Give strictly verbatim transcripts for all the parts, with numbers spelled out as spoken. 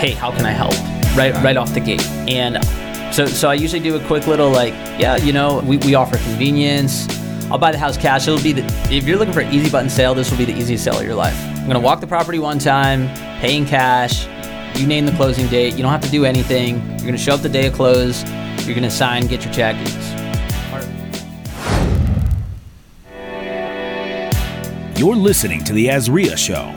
hey, how can I help? Right, right off the gate. And so, so I usually do a quick little like, yeah, you know, we, we offer convenience. I'll buy the house cash. It'll be the, if you're looking for an easy button sale, this will be the easiest sale of your life. I'm gonna walk the property one time, pay in cash. You name the closing date. You don't have to do anything. You're gonna show up the day of close. You're gonna sign, get your check. You're listening to The AZREIA Show.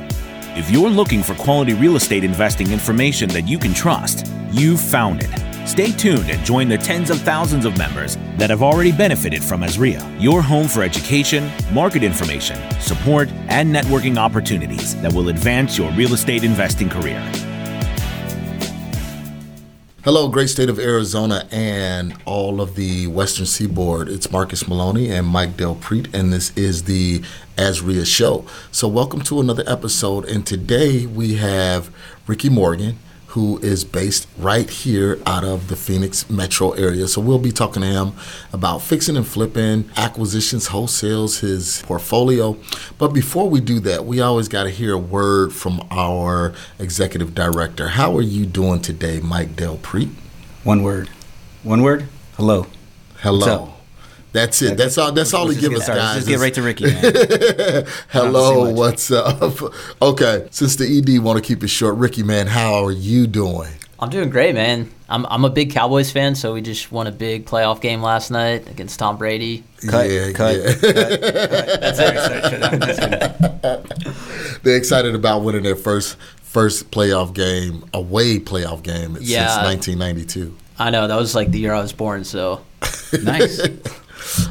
If you're looking for quality real estate investing information that you can trust, you've found it. Stay tuned and join the tens of thousands of members that have already benefited from AZREIA, your home for education, market information, support, and networking opportunities that will advance your real estate investing career. Hello, great state of Arizona and all of the Western Seaboard. It's Marcus Maloney and Mike Delpreet, and this is the AZREIA Show. So welcome to another episode, and today we have Ricky Morgan, who is based right here out of the Phoenix metro area. So we'll be talking to him about fixing and flipping, acquisitions, wholesales, his portfolio. But before we do that, we always got to hear a word from our executive director. How are you doing today, Mike Delpreet? One word. One word? Hello. Hello. That's it. That's all. That's all he gives us, guys. Let's just get right to Ricky, man. Hello, what's up? Okay, since the E D want to keep it short, Ricky, man, how are you doing? I'm doing great, man. I'm I'm a big Cowboys fan, so we just won a big playoff game last night against Tom Brady. Cut, yeah, cut, yeah. cut, cut. That's it. They're excited about winning their first first playoff game, away playoff game since nineteen ninety-two. I know, that was like the year I was born. So nice.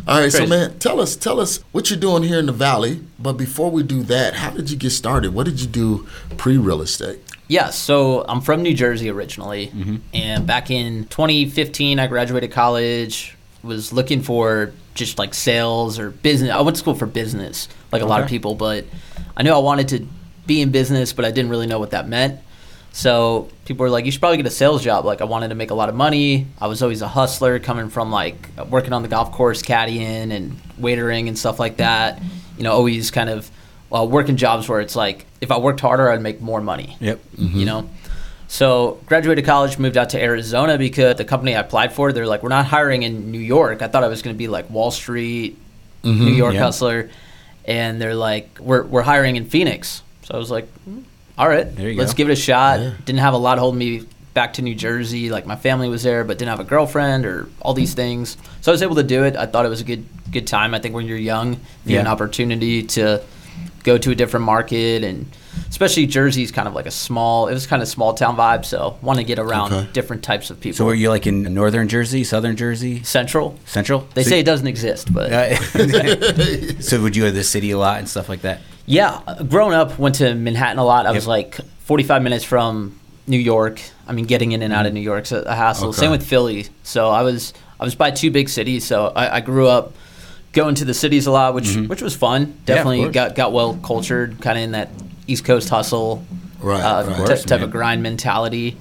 All right, so man, tell us, tell us what you're doing here in the Valley. But before we do that, how did you get started? What did you do pre-real estate? Yeah, so I'm from New Jersey originally, mm-hmm. and back in twenty fifteen, I graduated college. Was looking for just like sales or business. I went to school for business, like a okay. lot of people, but I knew I wanted to be in business, but I didn't really know what that meant. So people were like, you should probably get a sales job. Like I wanted to make a lot of money. I was always a hustler coming from like working on the golf course, caddying and waitering and stuff like that. You know, always kind of uh, working jobs where it's like if I worked harder, I'd make more money. Yep. Mm-hmm. You know, so graduated college, moved out to Arizona because the company I applied for, they're like, we're not hiring in New York. I thought I was going to be like Wall Street, mm-hmm, New York yeah. hustler. And they're like, we're, we're hiring in Phoenix. So I was like, mm. all right, let's go. Give it a shot. Yeah. Didn't have a lot holding me back to New Jersey. Like my family was there, but didn't have a girlfriend or all these things. So I was able to do it. I thought it was a good good time. I think when you're young, you yeah. have an opportunity to go to a different market. And especially Jersey's kind of like a small, it was kind of small town vibe. So want to get around okay. different types of people. So were you like in northern Jersey, southern Jersey? Central. Central? They so say you, it doesn't exist, but. Uh, so would you go to the city a lot and stuff like that? Yeah, growing up, went to Manhattan a lot. I yep. was like forty-five minutes from New York. I mean, getting in and out of New York's a hassle. Okay. Same with Philly. So I was I was by two big cities. So I, I grew up going to the cities a lot, which mm-hmm. which was fun. Definitely yeah, got got well cultured, kind of in that East Coast hustle, right, uh, right. T- course, type man. of grind mentality.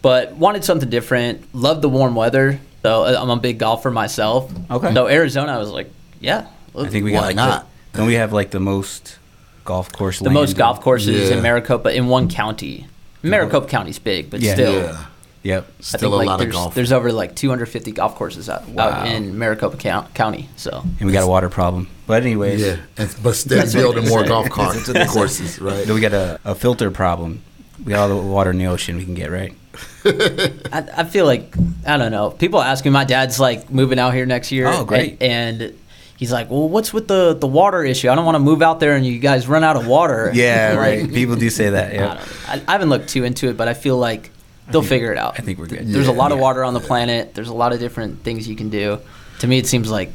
But wanted something different. Loved the warm weather. So I'm a big golfer myself. Okay. So Arizona, I was like, yeah, I think we got like not. The, don't we have like the most golf course the land. most golf courses yeah. in Maricopa in one county. Maricopa County's big, but yeah. still yeah. yep still I think a like lot there's, of golf there's over like two hundred fifty golf courses out, wow. out in Maricopa County, so and we got a water problem, but anyways yeah and, but still building more golf courses courses right. We got a, a filter problem. We got all the water in the ocean we can get, right? I, I feel like I don't know, people ask me, my dad's like moving out here next year. Oh great. And, and he's like, well, what's with the, the water issue? I don't want to move out there and you guys run out of water. Yeah, like, right. People do say that. Yeah, I, I haven't looked too into it, but I feel like they'll think, figure it out. I think we're good. There's yeah, a lot yeah. of water on the planet. There's a lot of different things you can do. To me, it seems like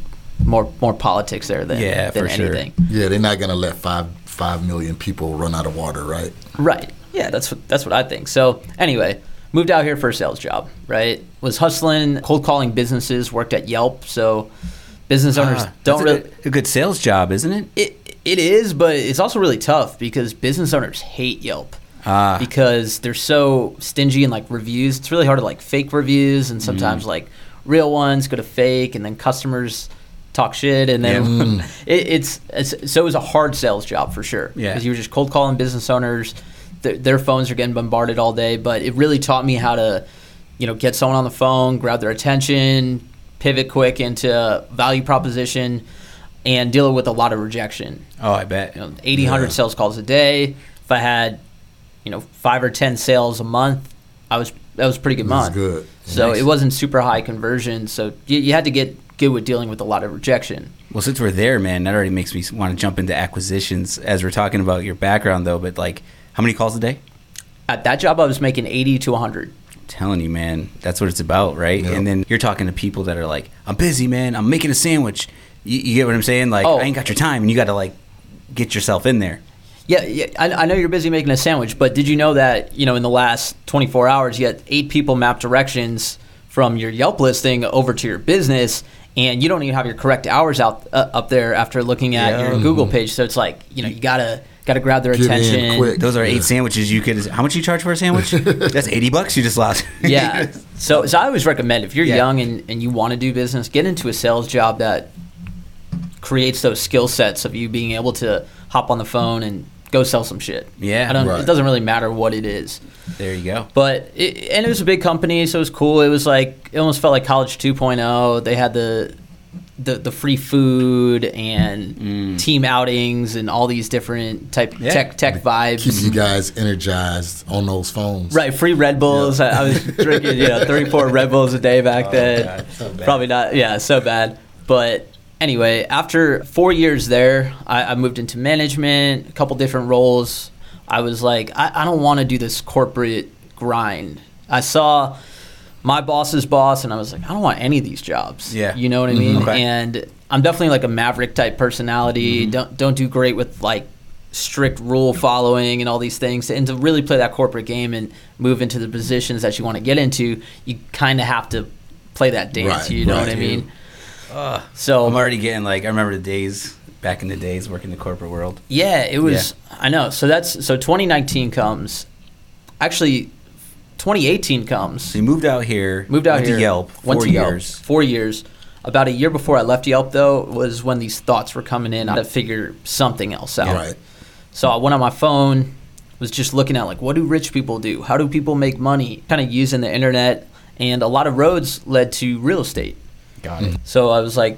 more more politics there than, yeah, than for anything. Sure. Yeah, they're not going to let five five million people run out of water, right? Right. Yeah, that's what, that's what I think. So anyway, moved out here for a sales job, right? Was hustling, cold calling businesses, worked at Yelp, so... Business owners ah, don't really... A, a good sales job, isn't it? It It is, but it's also really tough because business owners hate Yelp ah. because they're so stingy in like reviews. It's really hard to like fake reviews and sometimes mm. like real ones go to fake and then customers talk shit and then yeah. it, it's, it's... So it was a hard sales job for sure because yeah. you were just cold calling business owners. th- their phones are getting bombarded all day, but it really taught me how to, you know, get someone on the phone, grab their attention, pivot quick into value proposition, and deal with a lot of rejection. Oh, I bet. You know, eighty, yeah. one hundred sales calls a day. If I had, you know, five or ten sales a month, I was that was a pretty good That's month. Good. So nice. It wasn't super high conversion. So you, you had to get good with dealing with a lot of rejection. Well, since we're there, man, that already makes me want to jump into acquisitions as we're talking about your background, though. But like, how many calls a day? At that job, I was making eighty to one hundred. Telling you, man, that's what it's about, right? Yep. And then you're talking to people that are like, I'm busy, man, I'm making a sandwich. You, you get what I'm saying? Like, oh, I ain't got your time, and you got to like get yourself in there. Yeah, yeah I, I know you're busy making a sandwich, but did you know that, you know, in the last twenty-four hours, you had eight people map directions from your Yelp listing over to your business, and you don't even have your correct hours out uh, up there after looking at yeah. your mm-hmm. Google page. So it's like, you know, you got to Got to grab their Get attention. Quick. Those are eight yeah. sandwiches you could. How much you charge for a sandwich? That's eighty bucks you just lost. Yeah. So, so I always recommend if you're yeah. young and, and you want to do business, get into a sales job that creates those skill sets of you being able to hop on the phone and go sell some shit. Yeah. I don't, right. It doesn't really matter what it is. There you go. But it, and it was a big company, so it was cool. It was like it almost felt like college two point oh. They had the. The, the free food and mm. team outings and all these different type yeah. tech tech vibes. Keep you guys energized on those phones. Right, free Red Bulls. Yeah. I, I was drinking, you know, three, four Red Bulls a day back oh, then. God, so bad. Probably not, yeah, so bad. But anyway, after four years there, I, I moved into management, a couple different roles. I was like, I, I don't want to do this corporate grind. I saw my boss's boss, and I was like, I don't want any of these jobs. Yeah, you know what I mean? Mm-hmm. Okay. And I'm definitely like a maverick type personality. Mm-hmm. Don't don't do great with like strict rule following and all these things. And to really play that corporate game and move into the positions that you want to get into, you kind of have to play that dance. Right, you know right, what I mean? Yeah. Uh, so I'm already getting like I remember the days back in the days working the corporate world. Yeah, it was. Yeah. I know. So that's so twenty nineteen comes. Actually, twenty eighteen comes. So you moved out here. Moved out went here. To Yelp. Four went to years. Yelp, four years. About a year before I left Yelp, though, was when these thoughts were coming in. I had to figure something else out. Right. So I went on my phone, was just looking at like, what do rich people do? How do people make money? Kind of using the internet, and a lot of roads led to real estate. Got it. So I was like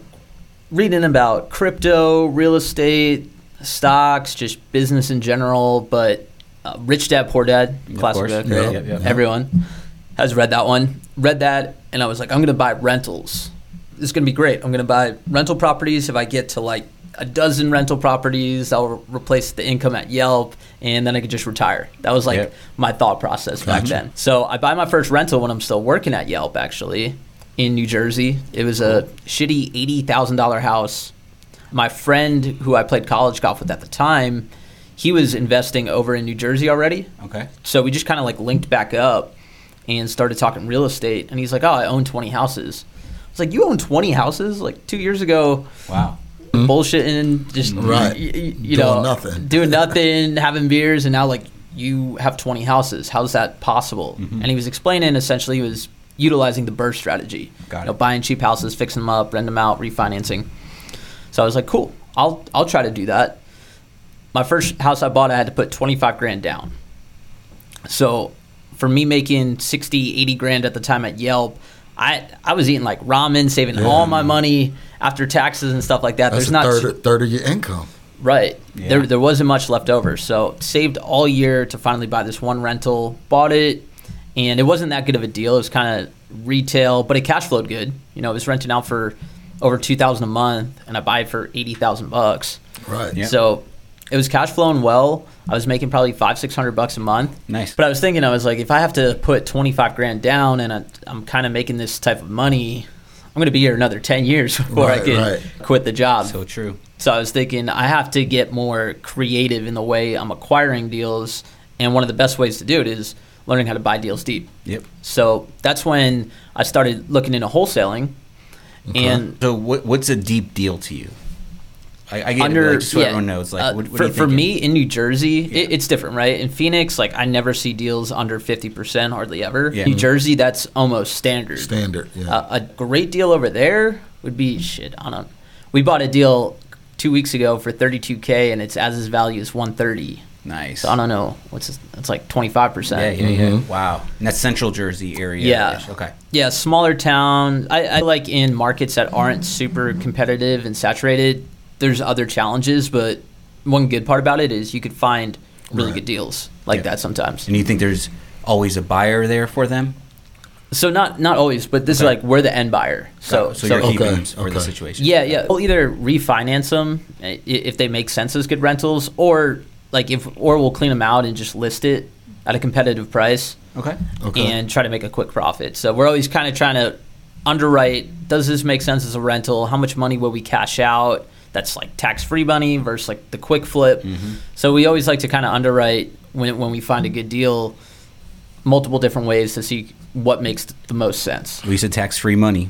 reading about crypto, real estate, stocks, just business in general, but. Uh, Rich Dad Poor Dad, classic book. Yep. Yep, yep. Everyone has read that one. Read that, and I was like, I'm going to buy rentals. This is going to be great. I'm going to buy rental properties. If I get to like a dozen rental properties, I'll re- replace the income at Yelp, and then I could just retire. That was like yep. my thought process gotcha. back then. So I buy my first rental when I'm still working at Yelp, actually, in New Jersey. It was a shitty eighty thousand dollars house. My friend who I played college golf with at the time, he was investing over in New Jersey already. Okay. So we just kind of like linked back up and started talking real estate. And he's like, oh, I own twenty houses. I was like, you own twenty houses? Like two years ago. Wow. Bullshitting, just, right. y- y- you doing know. Nothing. Doing nothing, having beers. And now like you have twenty houses. How's that possible? Mm-hmm. And he was explaining essentially he was utilizing the B R R R R strategy. Got it. You know, buying cheap houses, fixing them up, rent them out, refinancing. So I was like, cool, I'll I'll try to do that. My first house I bought, I had to put twenty-five grand down. So for me making sixty, eighty grand at the time at Yelp, I I was eating like ramen, saving yeah. all my money after taxes and stuff like that. That's There's a not third, sh- third of your income. Right. Yeah. There there wasn't much left over. So saved all year to finally buy this one rental, bought it, and it wasn't that good of a deal. It was kind of retail, but it cash flowed good. You know, it was renting out for over two thousand dollars a month, and I buy it for eighty thousand bucks. Right. Yeah. So it was cash flowing well. I was making probably five, six hundred bucks a month. Nice. But I was thinking, I was like, if I have to put twenty five grand down, and I, I'm kind of making this type of money, I'm going to be here another ten years before right, I can right. quit the job. So true. So I was thinking, I have to get more creative in the way I'm acquiring deals, and one of the best ways to do it is learning how to buy deals deep. Yep. So that's when I started looking into wholesaling. Okay. And so, what, what's a deep deal to you? I, I get Under, it, like, just so yeah, everyone knows. Like, uh, what, what for, for me, in New Jersey, yeah. it, it's different, right? In Phoenix, like I never see deals under fifty percent, hardly ever. Yeah. New Jersey, that's almost standard. Standard, yeah. Uh, a great deal over there would be, shit, I don't know. We bought a deal two weeks ago for thirty-two K, and it's as is value is one thirty. Nice. So I don't know. What's this? It's like twenty-five percent. Yeah, yeah, yeah. Mm-hmm. Wow. And that's Central Jersey area. Yeah. Okay. Yeah, smaller town. I, I like in markets that aren't super competitive and saturated, there's other challenges, but one good part about it is you could find really right. good deals like yeah. that sometimes. And you think there's always a buyer there for them? So not not always, but this okay. is like we're the end buyer. So so, so you're keeping okay. for okay. the situation. Yeah, yeah. We'll either refinance them if they make sense as good rentals, or like if or we'll clean them out and just list it at a competitive price. Okay. Okay. And try to make a quick profit. So we're always kind of trying to underwrite: does this make sense as a rental? How much money will we cash out? That's like tax-free money versus like the quick flip. Mm-hmm. So we always like to kind of underwrite when when we find a good deal, multiple different ways to see what makes the most sense. We said tax-free money.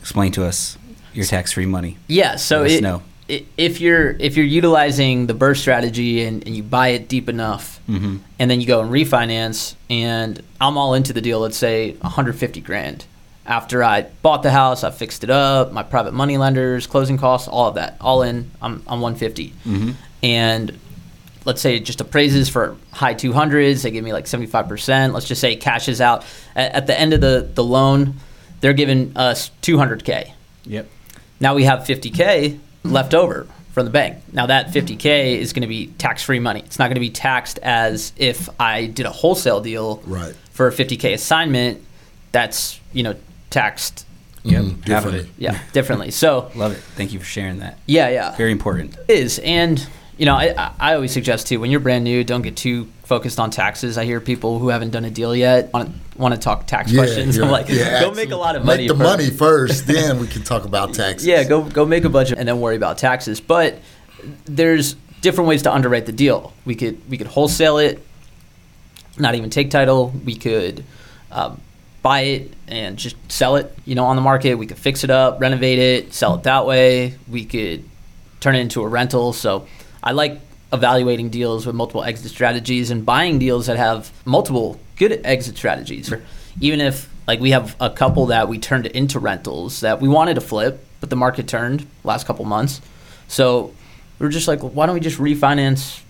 Explain to us your tax-free money. Yeah, so Let it, us know. It, if you're if you're utilizing the burr strategy and, and you buy it deep enough, mm-hmm. and then you go and refinance, and I'm all into the deal. Let's say one hundred fifty grand. After I bought the house, I fixed it up, my private money lenders, closing costs, all of that, all in, I'm I'm one hundred fifty. Mm-hmm. And let's say it just appraises for high two hundreds, they give me like seventy-five percent. Let's just say it cashes out. At, at the end of the, the loan, they're giving us two hundred K. Yep. Now we have fifty K left over from the bank. Now that fifty K is going to be tax-free money. It's not going to be taxed as if I did a wholesale deal right. for a fifty K assignment. That's, you know, taxed yep, mm, half of it. Yeah, differently. So love it. Thank you for sharing that. Yeah, yeah. Very important. It is. And, you know, I, I always suggest, too, when you're brand new, don't get too focused on taxes. I hear people who haven't done a deal yet want to, want to talk tax yeah, questions. I'm like, yeah, go make a lot of money. Make the first. money first, then we can talk about taxes. Yeah, go go make a budget and then worry about taxes. But there's different ways to underwrite the deal. We could we could wholesale it, not even take title. We could um, buy it and just sell it, you know, on the market. We could fix it up, renovate it, sell it that way. We could turn it into a rental. So I like evaluating deals with multiple exit strategies and buying deals that have multiple good exit strategies. Even if, like, we have a couple that we turned into rentals that we wanted to flip, but the market turned last couple months. So we were just like, well, why don't we just refinance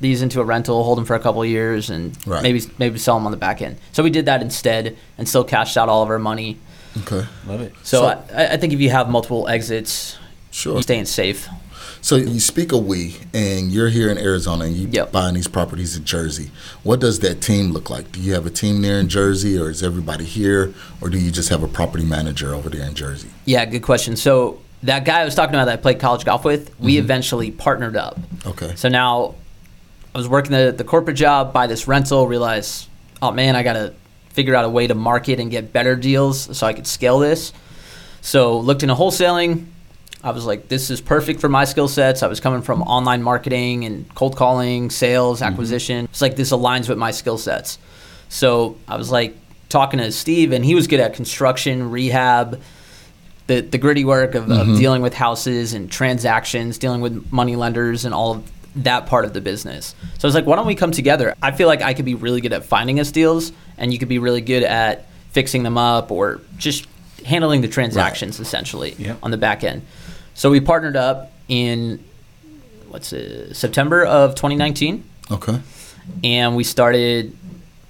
these into a rental, hold them for a couple of years, and right. maybe maybe sell them on the back end. So we did that instead and still cashed out all of our money. Okay. Love it. So, so I, I think if you have multiple exits, sure. you're staying safe. So you speak of we, and you're here in Arizona, and you're yep. buying these properties in Jersey. What does that team look like? Do you have a team there in Jersey, or is everybody here, or do you just have a property manager over there in Jersey? Yeah, good question. So that guy I was talking about that I played college golf with, mm-hmm. we eventually partnered up. Okay. So now I was working the, the corporate job, buy this rental, realize, oh, man, I got to figure out a way to market and get better deals so I could scale this. So looked into wholesaling. I was like, this is perfect for my skill sets. I was coming from online marketing and cold calling, sales, acquisition. Mm-hmm. It's like this aligns with my skill sets. So I was like talking to Steve, and he was good at construction, rehab, the the gritty work of, mm-hmm. of dealing with houses and transactions, dealing with money lenders and all of that part of the business. So I was like, why don't we come together? I feel like I could be really good at finding us deals, and you could be really good at fixing them up or just handling the transactions right. essentially yep. on the back end. So we partnered up in what's it, September of twenty nineteen. Okay. And we started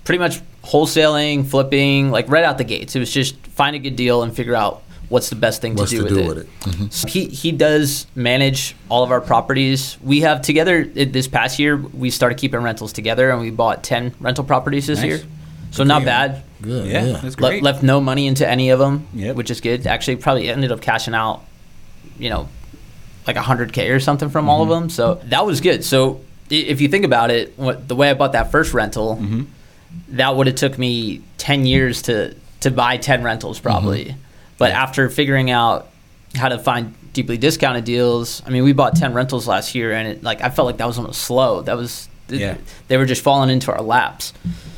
pretty much wholesaling, flipping, like right out the gates. It was just find a good deal and figure out what's the best thing what's to do, to with, do it. with it. Mm-hmm. So he, he does manage all of our properties. We have together, it, this past year, we started keeping rentals together, and we bought ten rental properties this nice. year. So good not bad. Good. Yeah, yeah. That's great. Le- left no money into any of them, yep. which is good. Actually, probably ended up cashing out, you know, like one hundred K or something from mm-hmm. all of them. So that was good. So if you think about it, what, the way I bought that first rental, mm-hmm. that would have took me ten years to, to buy ten rentals probably. Mm-hmm. But yeah. after figuring out how to find deeply discounted deals, I mean, we bought ten rentals last year, and it, like I felt like that was almost slow. That was yeah. it, they were just falling into our laps.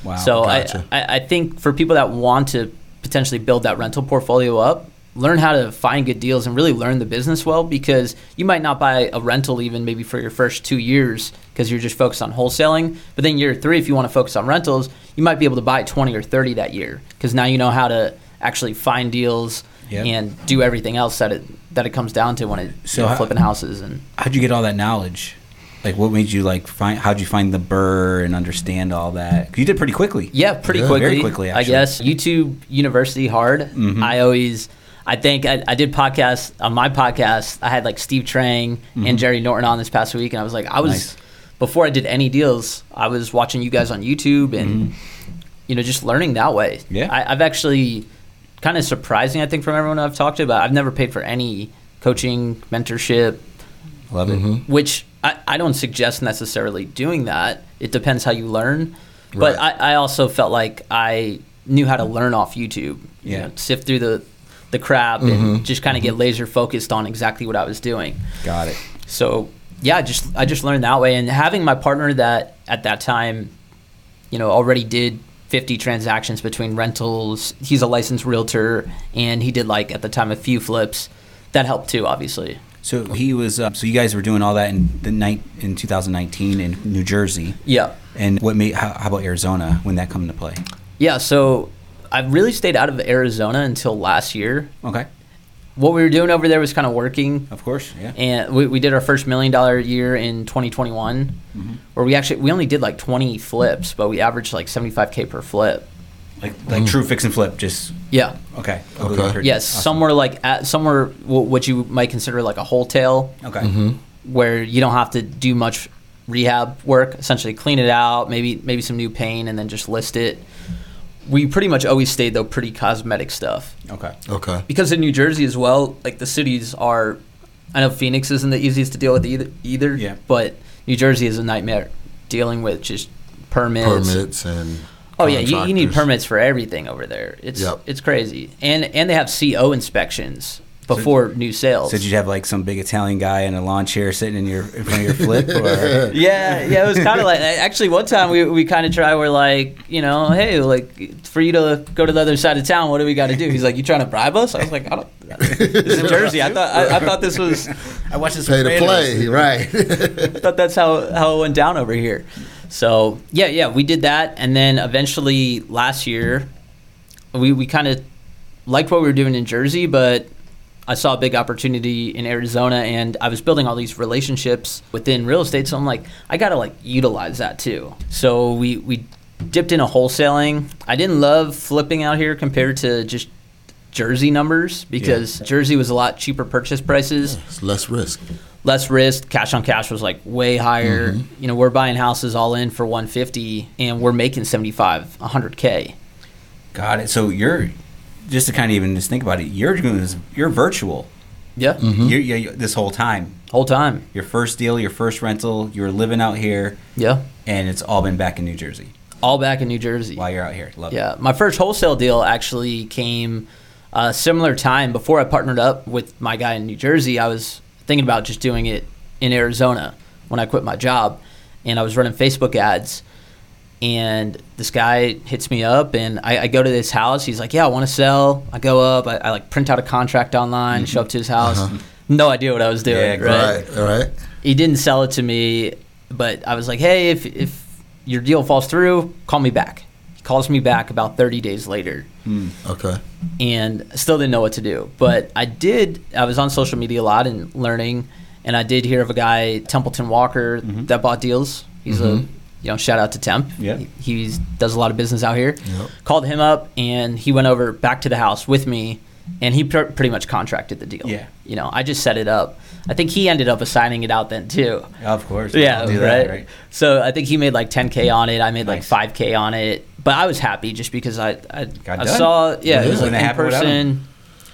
Wow. So gotcha. I, I, I think for people that want to potentially build that rental portfolio up, learn how to find good deals and really learn the business well, because you might not buy a rental even maybe for your first two years because you're just focused on wholesaling. But then year three, if you want to focus on rentals, you might be able to buy twenty or thirty that year because now you know how to actually find deals yep. and do everything else that it that it comes down to when it so you know, how, flipping houses. And how'd you get all that knowledge? Like, what made you, like, find, how'd you find the burr and understand all that? You did pretty quickly. Yeah, pretty yeah. quickly. Very quickly, actually. I guess. YouTube University hard. Mm-hmm. I always, I think I, I did podcasts, on my podcast, I had, like, Steve Trang mm-hmm. and Jerry Norton on this past week, and I was like, I was, nice. Before I did any deals, I was watching you guys on YouTube and, mm-hmm. you know, just learning that way. Yeah. I, I've actually, kind of surprising, I think, from everyone I've talked to, but I've never paid for any coaching, mentorship. Love it. Mm-hmm. Which... I, I don't suggest necessarily doing that. It depends how you learn. Right. But I, I also felt like I knew how to learn off YouTube. Yeah. You know, sift through the, the crap mm-hmm. and just kind of mm-hmm. get laser focused on exactly what I was doing. Got it. So, yeah, just I just learned that way. And having my partner that at that time, you know, already did fifty transactions between rentals. He's a licensed realtor. And he did, like, at the time, a few flips. That helped, too, obviously. So he was. Uh, so you guys were doing all that in the night in two thousand nineteen in New Jersey. Yeah. And what made? How, how about Arizona? When that come into play? Yeah. So I really stayed out of Arizona until last year. Okay. What we were doing over there was kind of working. Of course. Yeah. And we, we did our first million dollar year in twenty twenty-one, mm-hmm. where we actually we only did like twenty flips, but we averaged like seventy-five K per flip. Like like mm. true fix and flip, just yeah. Okay. Okay. Yes, awesome. Somewhere like at somewhere w- what you might consider like a wholetail. Okay. Mm-hmm. Where you don't have to do much rehab work. Essentially, clean it out, maybe maybe some new paint, and then just list it. We pretty much always stayed though pretty cosmetic stuff. Okay. Okay. Because in New Jersey as well, like the cities are. I know Phoenix isn't the easiest to deal with either. Either. Yeah. But New Jersey is a nightmare dealing with just permits. Permits and. Oh yeah, you, you need permits for everything over there. It's yep. it's crazy, and and they have C O inspections before so, new sales. So did you have like some big Italian guy in a lawn chair sitting in your in front of your flip? Or? Yeah, yeah, it was kind of like actually one time we we kind of tried. We're like, you know, hey, like for you to go to the other side of town, what do we got to do? He's like, you trying to bribe us? I was like, I don't. This is Jersey. I thought I, I thought this was. I watched this pay to play, right? I thought that's how how it went down over here. So, yeah, yeah, we did that. And then eventually last year, we, we kind of liked what we were doing in Jersey, but I saw a big opportunity in Arizona, and I was building all these relationships within real estate. So I'm like, I got to, like, utilize that too. So we, we dipped into wholesaling. I didn't love flipping out here compared to just Jersey numbers because yeah. Jersey was a lot cheaper purchase prices. Yeah, it's less risk. Less risk, cash on cash was like way higher. Mm-hmm. You know, we're buying houses all in for one fifty and we're making seventy-five, one hundred K. Got it. So you're, just to kind of even just think about it, you're doing this, you're virtual. Yeah. Mm-hmm. You're, you're, this whole time. Whole time. Your first deal, your first rental, you're living out here. Yeah. And it's all been back in New Jersey. All back in New Jersey. While you're out here. Love yeah. it. Yeah. My first wholesale deal actually came a similar time. Before I partnered up with my guy in New Jersey, I was... thinking about just doing it in Arizona when I quit my job, and I was running Facebook ads, and this guy hits me up, and I, I go to this house. He's like, yeah, I want to sell. I go up, I, I like print out a contract online, mm-hmm. show up to his house. Uh-huh. No idea what I was doing. Yeah, right? Right, right. He didn't sell it to me, but I was like, hey, if, if your deal falls through, call me back. He calls me back about thirty days later. Mm. Okay. And still didn't know what to do. But I did, I was on social media a lot and learning, and I did hear of a guy, Templeton Walker, mm-hmm. that bought deals. He's mm-hmm. a, you know, shout out to Temp. Yeah. He he's, does a lot of business out here. Yep. Called him up, and he went over back to the house with me, and he pr- pretty much contracted the deal. Yeah. You know, I just set it up. I think he ended up assigning it out then, too. Of course. Yeah, right? That, right? So I think he made like ten K on it. I made nice. like five K on it. But I was happy just because I I, I saw yeah, it, it was like in person.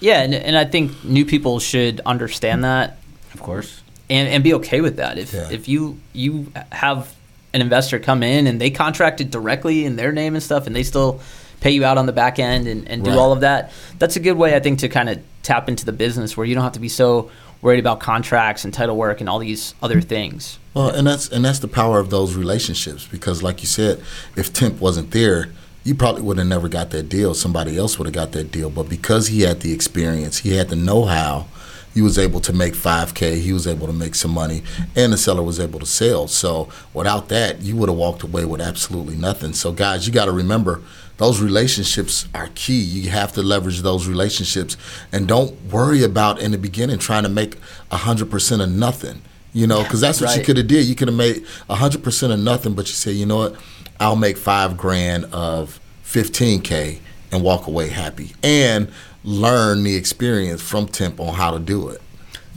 Yeah, and, and I think new people should understand that. Of course. And and be okay with that. If yeah. if you you have an investor come in and they contracted directly in their name and stuff, and they still pay you out on the back end and, and do right. all of that, that's a good way, I think, to kind of tap into the business where you don't have to be so worried about contracts and title work and all these other things. Well, and that's and that's the power of those relationships, because like you said, if Temp wasn't there, you probably would have never got that deal. Somebody else would have got that deal. But because he had the experience, he had the know-how, he was able to make five K, he was able to make some money, and the seller was able to sell. So without that, you would have walked away with absolutely nothing. So guys, you got to remember, those relationships are key. You have to leverage those relationships, and don't worry about in the beginning trying to make one hundred percent of nothing. you know, because that's what right. you could have did. You could have made one hundred percent of nothing, but you say, you know what, I'll make five grand of fifteen K and walk away happy and learn the experience from Temp on how to do it.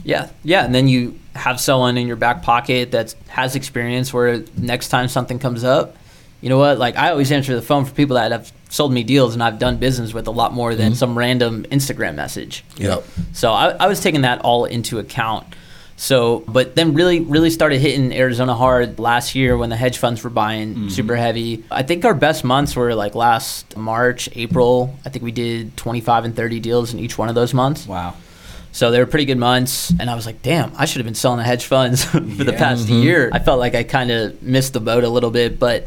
Yeah, yeah, and then you have someone in your back pocket that has experience where next time something comes up, you know what, like I always answer the phone for people that have sold me deals and I've done business with a lot more than mm-hmm. some random Instagram message. Yep. So I, I was taking that all into account. So, but then really, really started hitting Arizona hard last year when the hedge funds were buying mm-hmm. super heavy. I think our best months were like last March, April. I think we did twenty-five and thirty deals in each one of those months. Wow. So they were pretty good months. And I was like, damn, I should have been selling the hedge funds for yeah. the past mm-hmm. year. I felt like I kind of missed the boat a little bit, but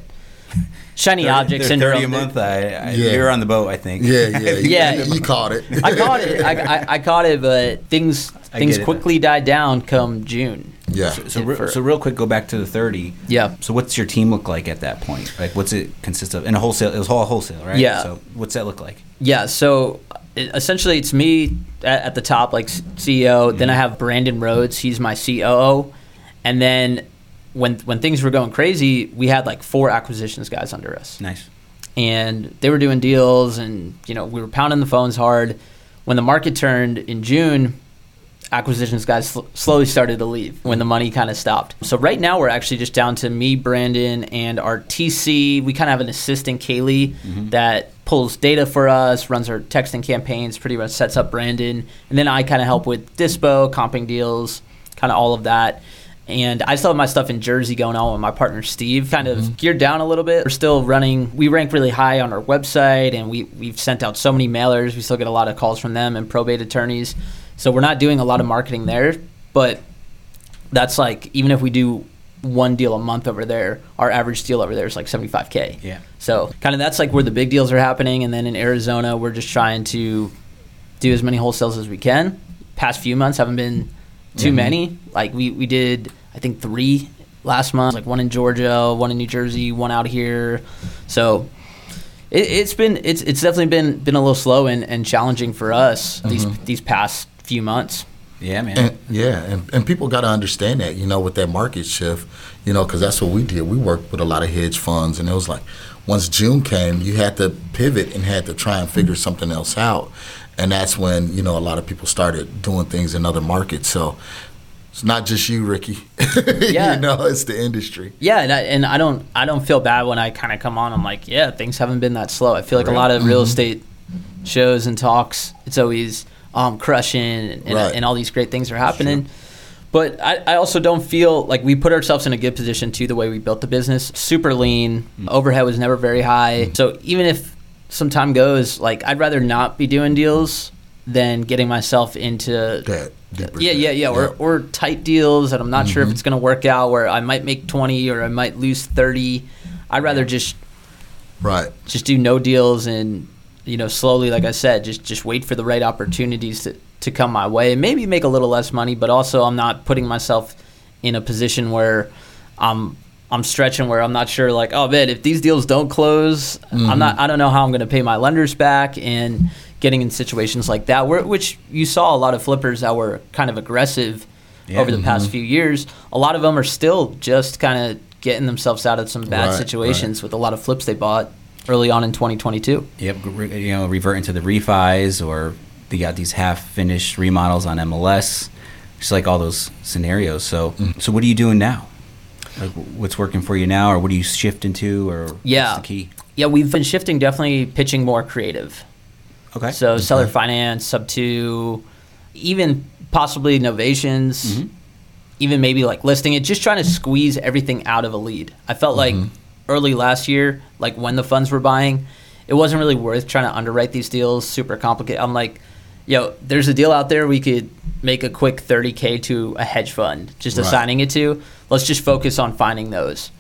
shiny object syndrome. thirty a month, I, I, yeah. you're on the boat, I think. Yeah, yeah, yeah. You, you caught it. I caught it. I, I, I caught it, but things things quickly died down come June. Yeah. So so, re- so real quick, go back to the thirty. Yeah. So what's your team look like at that point? Like, what's it consist of? In a wholesale, it was all wholesale, right? Yeah. So what's that look like? Yeah. So it, essentially, it's me at, at the top, like C E O. Mm-hmm. Then I have Brandon Rhodes. He's my C O O, and then. When when things were going crazy, we had like four acquisitions guys under us. Nice. And they were doing deals and, you know, we were pounding the phones hard. When the market turned in June, acquisitions guys sl- slowly started to leave when the money kind of stopped. So right now we're actually just down to me, Brandon, and our T C. We kind of have an assistant, Kaylee, mm-hmm. that pulls data for us, runs our texting campaigns, pretty much sets up Brandon. And then I kind of help with dispo, comping deals, kind of all of that. And I still have my stuff in Jersey going on with my partner, Steve, kind of mm-hmm. geared down a little bit. We're still running. We rank really high on our website, and we, we've sent out so many mailers. We still get a lot of calls from them and probate attorneys. So we're not doing a lot of marketing there, but that's like, even if we do one deal a month over there, our average deal over there is like seventy-five K. Yeah. So kind of that's like where the big deals are happening. And then in Arizona, we're just trying to do as many wholesales as we can. Past few months haven't been... too mm-hmm. many. Like we, we did, I think, three last month, like one in Georgia, one in New Jersey, one out here. So it, it's been, it's it's definitely been been a little slow and, and challenging for us mm-hmm. these these past few months. Yeah, man. And, yeah, and, and people got to understand that, you know, with that market shift, you know, because that's what we did. We worked with a lot of hedge funds, and it was like once June came, you had to pivot and had to try and figure something else out. And that's when, you know, a lot of people started doing things in other markets. So it's not just you, Ricky. Yeah. You know, it's the industry. Yeah, and I, and I don't I don't feel bad when I kind of come on. I'm like, yeah, things haven't been that slow. I feel like right. a lot of real mm-hmm. estate shows and talks, it's always um, crushing and, right. and, and all these great things are happening. Sure. But I, I also don't feel like we put ourselves in a good position, too, the way we built the business. Super lean. Mm-hmm. Overhead was never very high. Mm-hmm. So even if... some time goes, like, I'd rather not be doing deals than getting myself into debt. Yeah, yeah, yeah, or, yeah. or tight deals that I'm not mm-hmm. sure if it's going to work out, where I might make twenty or I might lose thirty. I'd rather just right, just do no deals and, you know, slowly, like I said, just just wait for the right opportunities to, to come my way. Maybe make a little less money, but also I'm not putting myself in a position where I'm I'm stretching where I'm not sure, like, oh man, if these deals don't close, mm-hmm. I'm not, I don't know how I'm going to pay my lenders back, and getting in situations like that, where, which you saw a lot of flippers that were kind of aggressive yeah. over the mm-hmm. past few years. A lot of them are still just kind of getting themselves out of some bad right, situations right. with a lot of flips they bought early on in twenty twenty-two. Yep, you know, reverting to the refis, or they got these half-finished remodels on M L S, just like all those scenarios. So, mm-hmm. so what are you doing now? Like, what's working for you now, or what do you shift into, or yeah. what's the key? Yeah, we've been shifting, definitely pitching more creative. Okay. So okay. seller finance, sub two, even possibly novations, mm-hmm. even maybe like listing it, just trying to squeeze everything out of a lead. I felt mm-hmm. like early last year, like when the funds were buying, it wasn't really worth trying to underwrite these deals, super complicated. I'm like, yo, there's a deal out there we could make a quick thirty K to a hedge fund, just right. assigning it to. Let's just focus on finding those,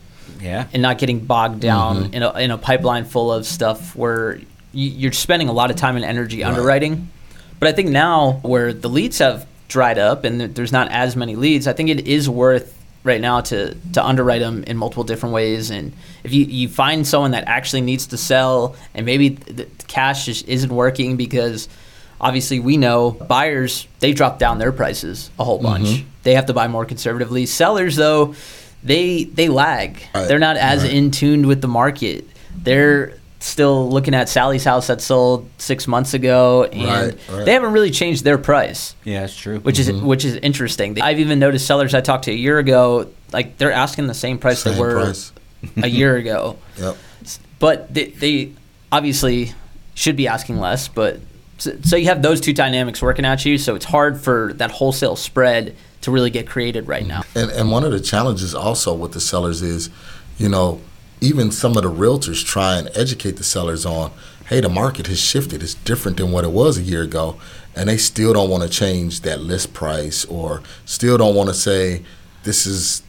yeah, and not getting bogged down mm-hmm. in, a, in a pipeline full of stuff where you're spending a lot of time and energy right. underwriting. But I think now where the leads have dried up and there's not as many leads, I think it is worth right now to to underwrite them in multiple different ways. And if you, you find someone that actually needs to sell, and maybe the cash just isn't working because... obviously, we know buyers, they drop down their prices a whole bunch. Mm-hmm. they have to buy more conservatively. Sellers, though, they they lag. Right. They're not as right. in tune with the market. They're still looking at Sally's house that sold six months ago, and right, right. they haven't really changed their price. Yeah, that's true. Which mm-hmm. is which is interesting. I've even noticed sellers I talked to a year ago, like they're asking the same price same they were price. a year ago. Yep. But they, they obviously should be asking less. But so, so you have those two dynamics working at you. So it's hard for that wholesale spread to really get created right now. And, and one of the challenges also with the sellers is, you know, even some of the realtors try and educate the sellers on, hey, the market has shifted. It's different than what it was a year ago. And they still don't want to change that list price, or still don't want to say this is,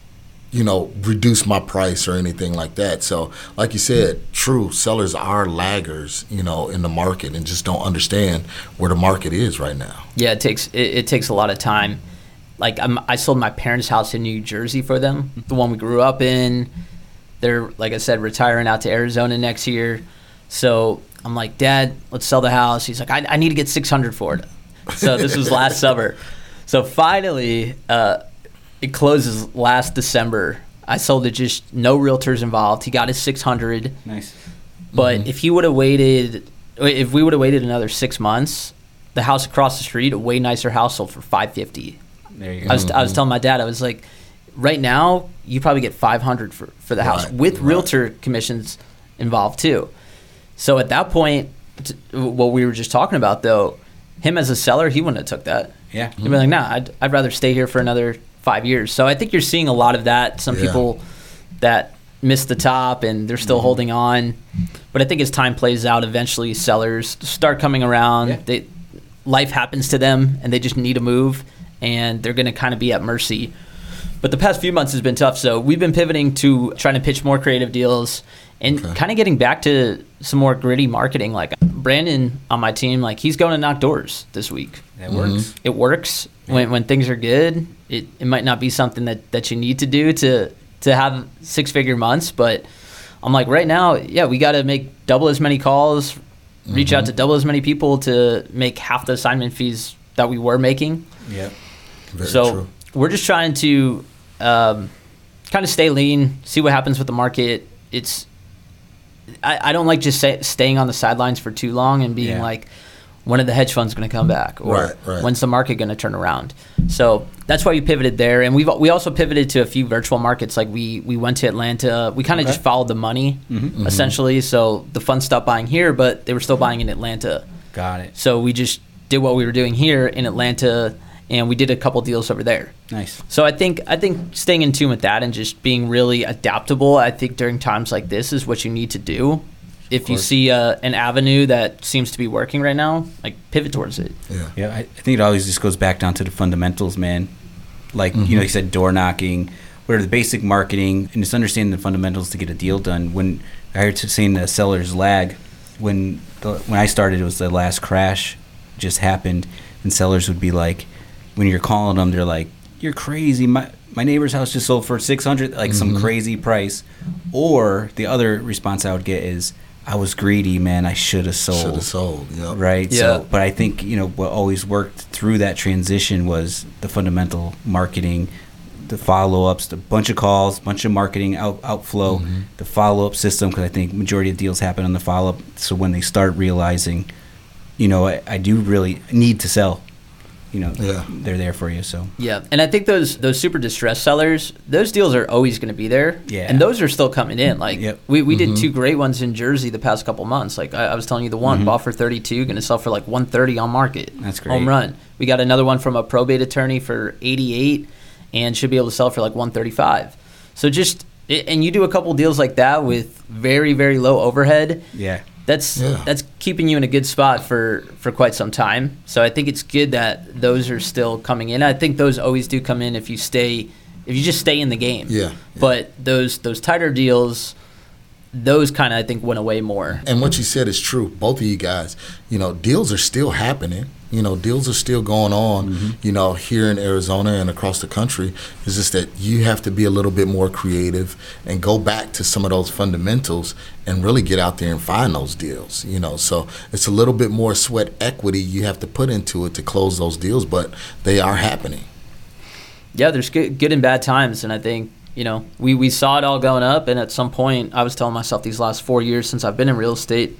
you know, reduce my price or anything like that. So like you said, true, sellers are laggers, you know, in the market and just don't understand where the market is right now. Yeah, it takes it, it takes a lot of time. Like I'm, I sold my parents' house in New Jersey for them, the one we grew up in. They're, like I said, retiring out to Arizona next year. So I'm like, Dad, let's sell the house. He's like, I, I need to get six hundred for it. So this was last summer. So finally, uh, it closes last December. I sold it, just no realtors involved. He got his six hundred. Nice. But mm-hmm. if he would have waited, if we would have waited another six months, the house across the street, a way nicer house, sold for five fifty. There you go. I was, mm-hmm. I was telling my dad, I was like, right now, you probably get five hundred for, for the right, house with right. realtor commissions involved too. So at that point, what we were just talking about though, him as a seller, he wouldn't have took that. Yeah. He'd be like, nah, I'd, I'd rather stay here for another five years. So I think you're seeing a lot of that. Some yeah. people that missed the top and they're still mm-hmm. holding on. But I think as time plays out, eventually sellers start coming around. Yeah. They, life happens to them and they just need a move, and they're going to kind of be at mercy. But the past few months has been tough, so we've been pivoting to trying to pitch more creative deals and okay. kind of getting back to some more gritty marketing. Like Brandon on my team, like he's going to knock doors this week. It mm-hmm. works. It works. Yeah. When when things are good, it, it might not be something that, that you need to do to to have six-figure months. But I'm like, right now, yeah, we got to make double as many calls, reach mm-hmm. out to double as many people to make half the assignment fees that we were making. Yeah, very so true. We're just trying to – Um, kind of stay lean, see what happens with the market. It's I, I don't like just say, staying on the sidelines for too long and being yeah. like, when are the hedge funds going to come back, or right, right. when's the market going to turn around? So that's why we pivoted there, and we've we also pivoted to a few virtual markets. Like we we went to Atlanta. We kind of okay. just followed the money mm-hmm. essentially. So the funds stopped buying here, but they were still buying in Atlanta. Got it. So we just did what we were doing here in Atlanta. And we did a couple deals over there. Nice. So I think I think staying in tune with that and just being really adaptable, I think during times like this is what you need to do. If you see uh, an avenue that seems to be working right now, like pivot towards it. Yeah, yeah. I, I think it always just goes back down to the fundamentals, man. Like mm-hmm. you know, you said door knocking, what are the basic marketing, and just understanding the fundamentals to get a deal done. When I heard saying the sellers lag, when the, when I started, it was the last crash just happened, and sellers would be like, when you're calling them, they're like, you're crazy. My my neighbor's house just sold for six hundred, like mm-hmm. some crazy price. Or the other response I would get is, I was greedy, man. I should have sold. Should have sold, yep. Right? Yeah. So, but I think, you know, what always worked through that transition was the fundamental marketing, the follow-ups, the bunch of calls, bunch of marketing out, outflow, mm-hmm. the follow-up system, because I think majority of deals happen on the follow-up. So when they start realizing, you know, I, I do really need to sell. You know, yeah. they're there for you. So yeah, and I think those those super distressed sellers, those deals are always going to be there. Yeah, and those are still coming in. Like yep. we, we mm-hmm. did two great ones in Jersey the past couple months. Like I, I was telling you, the one mm-hmm. bought for thirty-two, going to sell for like one thirty on market. That's great. Home run. We got another one from a probate attorney for eighty-eight, and should be able to sell for like one thirty-five. So just and you do a couple deals like that with very very low overhead. Yeah. That's yeah. that's keeping you in a good spot for, for quite some time. So I think it's good that those are still coming in. I think those always do come in if you stay, if you just stay in the game. Yeah. yeah. But those those tighter deals, those kind of I think went away more. And what you said is true. Both of you guys, you know, deals are still happening. You know, deals are still going on, mm-hmm. you know, here in Arizona and across the country. It's just that you have to be a little bit more creative and go back to some of those fundamentals and really get out there and find those deals, you know. So it's a little bit more sweat equity you have to put into it to close those deals, but they are happening. yeah, there's good, good and bad times. And I think, you know, we, we saw it all going up. And at some point, I was telling myself these last four years since I've been in real estate,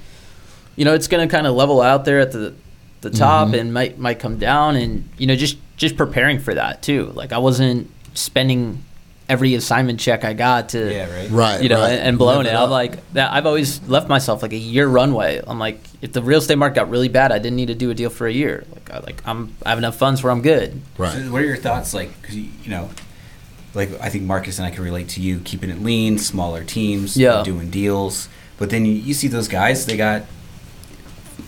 you know, it's going to kind of level out there at the the top mm-hmm. and might might come down. And, you know, just, just preparing for that, too. Like, I wasn't spending every assignment check I got to, yeah, right. Right, you know, right. And, and blowing it. I'm like, that, I've always left myself like a year runway. I'm like, if the real estate market got really bad, I didn't need to do a deal for a year. Like, I, like I'm, I have enough funds where I'm good. Right. So what are your thoughts? Like, because, you, you know, like, I think Marcus and I can relate to you, keeping it lean, smaller teams, yeah. doing deals. But then you, you see those guys, they got,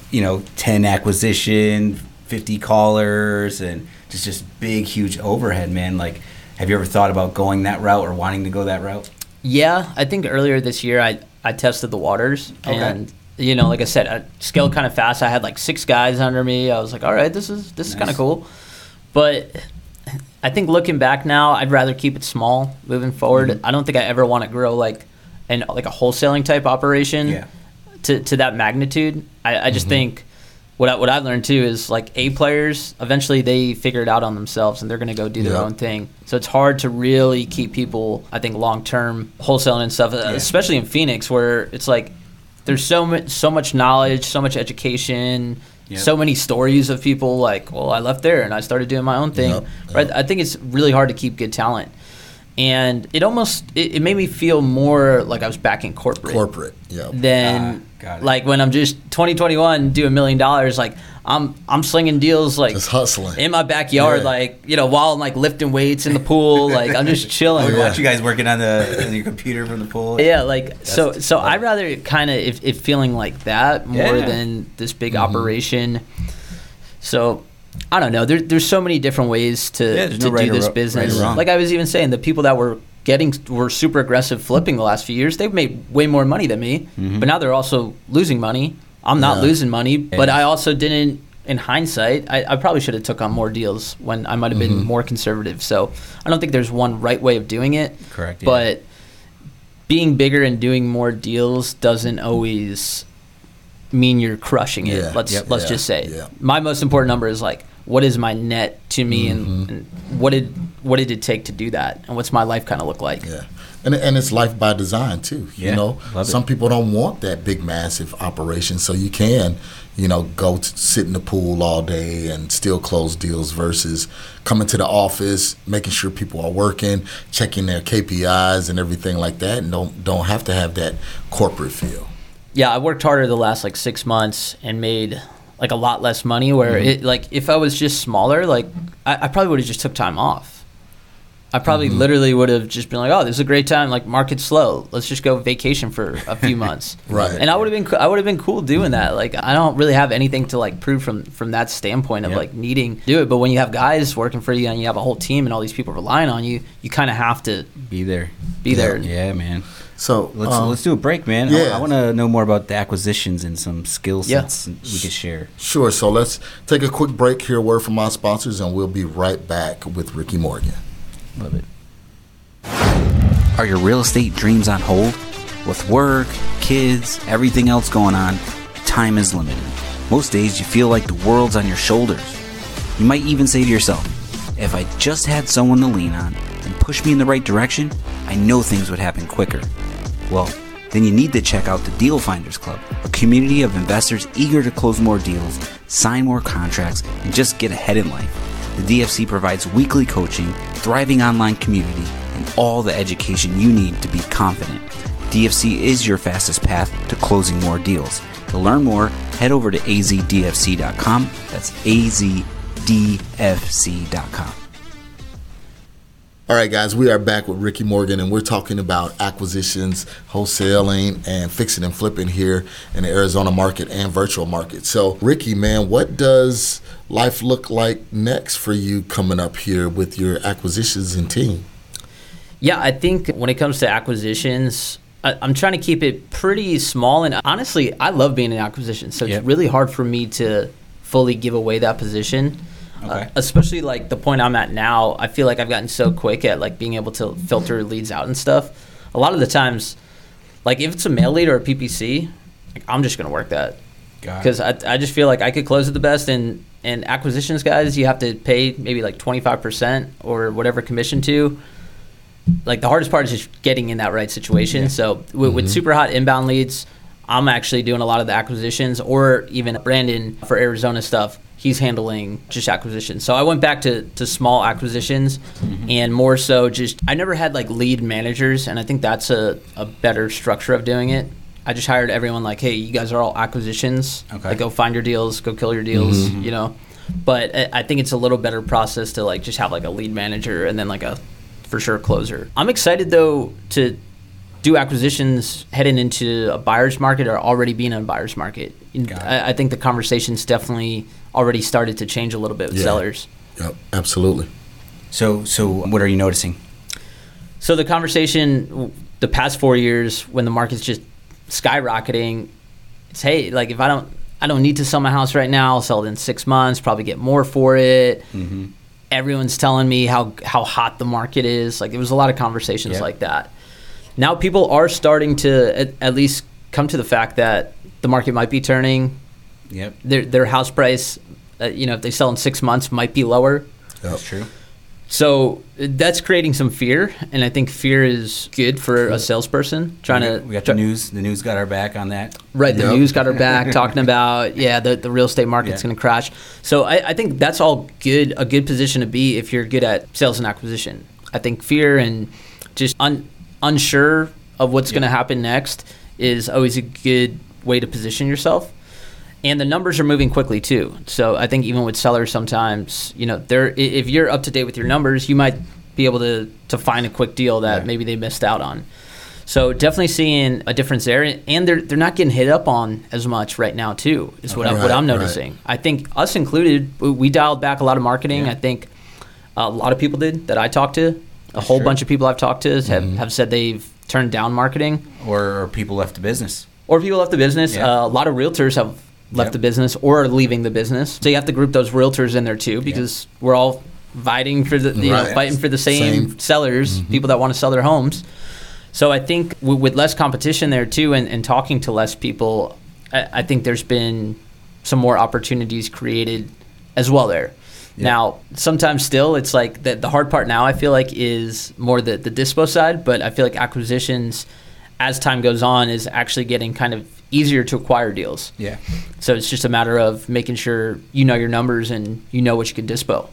you know, ten acquisition, fifty callers, and just, just big, huge overhead, man. Like, have you ever thought about going that route or wanting to go that route? Yeah, I think earlier this year I, I tested the waters. Okay. And, you know, like I said, I scaled kind of fast. I had like six guys under me. I was like, all right, this is this nice. is kind of cool. But I think looking back now, I'd rather keep it small moving forward. Mm-hmm. I don't think I ever want to grow like an like a wholesaling type operation yeah. to, to that magnitude. I, I just mm-hmm. think what I, what I've learned too is like A players, eventually they figure it out on themselves and they're going to go do their yeah. own thing. So it's hard to really keep people, I think, long-term wholesaling and stuff, yeah. especially in Phoenix where it's like there's so much, so much knowledge, so much education, yep. so many stories of people like, well, I left there and I started doing my own thing. Yep. Yep. Right? I think it's really hard to keep good talent. And it almost it, it made me feel more like I was back in corporate. Corporate, yeah. Than ah, like when I'm just twenty twenty-one do a million dollars, like I'm I'm slinging deals like just hustling in my backyard, yeah. like you know while I'm like lifting weights in the pool, like I'm just chilling. We watch you guys working on the on your computer from the pool. Yeah, like That's so so I'd rather kind of if, if feeling like that more yeah. than this big mm-hmm. operation. So. I don't know. There, there's so many different ways to, yeah, to no right do this ro- business. Right like I was even saying, the people that were getting were super aggressive flipping the last few years, they've made way more money than me, mm-hmm. but now they're also losing money. I'm not yeah. losing money, but I also didn't, in hindsight, I, I probably should have took on more deals when I might have been mm-hmm. more conservative. So I don't think there's one right way of doing it. Correct. Yeah. But being bigger and doing more deals doesn't always mean you're crushing it. Yeah, let's yep, let's yeah, just say yeah. my most important number is like what is my net to me mm-hmm. and, and what did what did it take to do that and what's my life kind of look like. Yeah, and and it's life by design too. Yeah, you know, some it. people don't want that big massive operation, so you can you know go to sit in the pool all day and still close deals versus coming to the office, making sure people are working, checking their K P Is and everything like that, and don't don't have to have that corporate feel. Yeah, I worked harder the last like six months and made like a lot less money where mm-hmm. it like if I was just smaller, like I, I probably would have just took time off. I probably mm-hmm. literally would have just been like, oh, this is a great time. Like market's slow. Let's just go vacation for a few months. Right. And I would have been I would have been cool doing that. Like I don't really have anything to like prove from, from that standpoint of yep. like needing to do it. But when you have guys working for you and you have a whole team and all these people relying on you, you kind of have to be there. Be yeah. there. Yeah, man. So let's um, let's do a break, man. Yeah. I, I want to know more about the acquisitions and some skill sets yeah. we could share. Sure. So let's take a quick break, hear a word from our sponsors, and we'll be right back with Ricky Morgan. Love it. Are your real estate dreams on hold? With work, kids, everything else going on, time is limited. Most days you feel like the world's on your shoulders. You might even say to yourself, if I just had someone to lean on and push me in the right direction, I know things would happen quicker. Well, then you need to check out the Deal Finders Club, a community of investors eager to close more deals, sign more contracts, and just get ahead in life. The D F C provides weekly coaching, thriving online community, and all the education you need to be confident. D F C is your fastest path to closing more deals. To learn more, head over to A Z D F C dot com. That's A Z D F C dot com. All right, guys, we are back with Ricky Morgan, and we're talking about acquisitions, wholesaling, and fixing and flipping here in the Arizona market and virtual market. So, Ricky, man, what does life look like next for you coming up here with your acquisitions and team? Yeah, I think when it comes to acquisitions, I, I'm trying to keep it pretty small. And honestly, I love being in acquisitions, so yep. it's really hard for me to fully give away that position. Okay. Uh, especially like the point I'm at now, I feel like I've gotten so quick at like being able to filter leads out and stuff. A lot of the times, like if it's a mail lead or a P P C, like I'm just going to work that because I, I just feel like I could close it the best and and acquisitions guys, you have to pay maybe like twenty-five percent or whatever commission to. Like the hardest part is just getting in that right situation. Yeah. So with, mm-hmm. with super hot inbound leads, I'm actually doing a lot of the acquisitions, or even Brandon for Arizona stuff, he's handling just acquisitions. So I went back to, to small acquisitions mm-hmm. and more so just, I never had like lead managers, and I think that's a, a better structure of doing it. I just hired everyone like, hey, you guys are all acquisitions. Okay. Like, go find your deals, go kill your deals, mm-hmm. you know. But I think it's a little better process to like just have like a lead manager and then like a for sure closer. I'm excited though to do acquisitions heading into a buyer's market or already being in a buyer's market. I, I think the conversation's definitely already started to change a little bit with yeah. sellers. Yep, absolutely. So, so what are you noticing? So the conversation the past four years when the market's just skyrocketing, it's hey, like if I don't I don't need to sell my house right now, I'll sell it in six months, probably get more for it. Mm-hmm. Everyone's telling me how how hot the market is. Like, it was a lot of conversations yeah. like that. Now people are starting to at, at least come to the fact that the market might be turning. Yep. Their their house price, uh, you know, if they sell in six months, might be lower. That's true. So that's creating some fear, and I think fear is good for a salesperson trying we, to. We got the news. The news got our back on that. Right, the yep. news got our back talking about yeah, the the real estate market's yeah. going to crash. So I, I think that's all good. A good position to be if you're good at sales and acquisition. I think fear and just un, unsure of what's yep. going to happen next is always a good way to position yourself. And the numbers are moving quickly too. So I think even with sellers sometimes, you know, they're, if you're up to date with your numbers, you might be able to, to find a quick deal that right. maybe they missed out on. So definitely seeing a difference there. And they're they're not getting hit up on as much right now too, is what, right, I, what I'm noticing. Right. I think us included, we dialed back a lot of marketing. Yeah. I think a lot of people did that I talked to. A whole sure. bunch of people I've talked to have, mm-hmm. have said they've turned down marketing. Or, or people left the business. Or people left the business. Yeah. Uh, a lot of realtors have left yep. the business or are leaving the business. So you have to group those realtors in there too, because yep. we're all fighting for the you right. know, fighting for the same, same. sellers, mm-hmm. people that want to sell their homes. So I think w- with less competition there too, and, and talking to less people, I, I think there's been some more opportunities created as well there. Yep. Now, sometimes still it's like the, the hard part now I feel like is more the, the dispo side, but I feel like acquisitions as time goes on is actually getting kind of easier to acquire deals. Yeah. So it's just a matter of making sure you know your numbers and you know what you can dispo.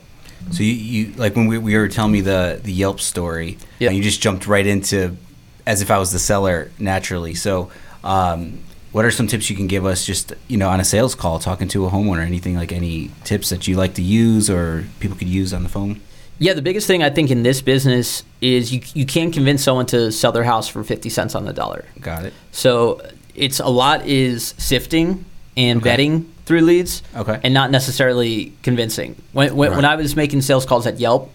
So you, you like when we, we were telling me the, the Yelp story, yep. and you just jumped right into as if I was the seller naturally. So um, what are some tips you can give us just, you know, on a sales call, talking to a homeowner, anything like any tips that you like to use or people could use on the phone? Yeah, the biggest thing I think in this business is you you can't convince someone to sell their house for fifty cents on the dollar. Got it. So it's a lot is sifting and okay. vetting through leads okay. and not necessarily convincing. When when, right. when I was making sales calls at Yelp,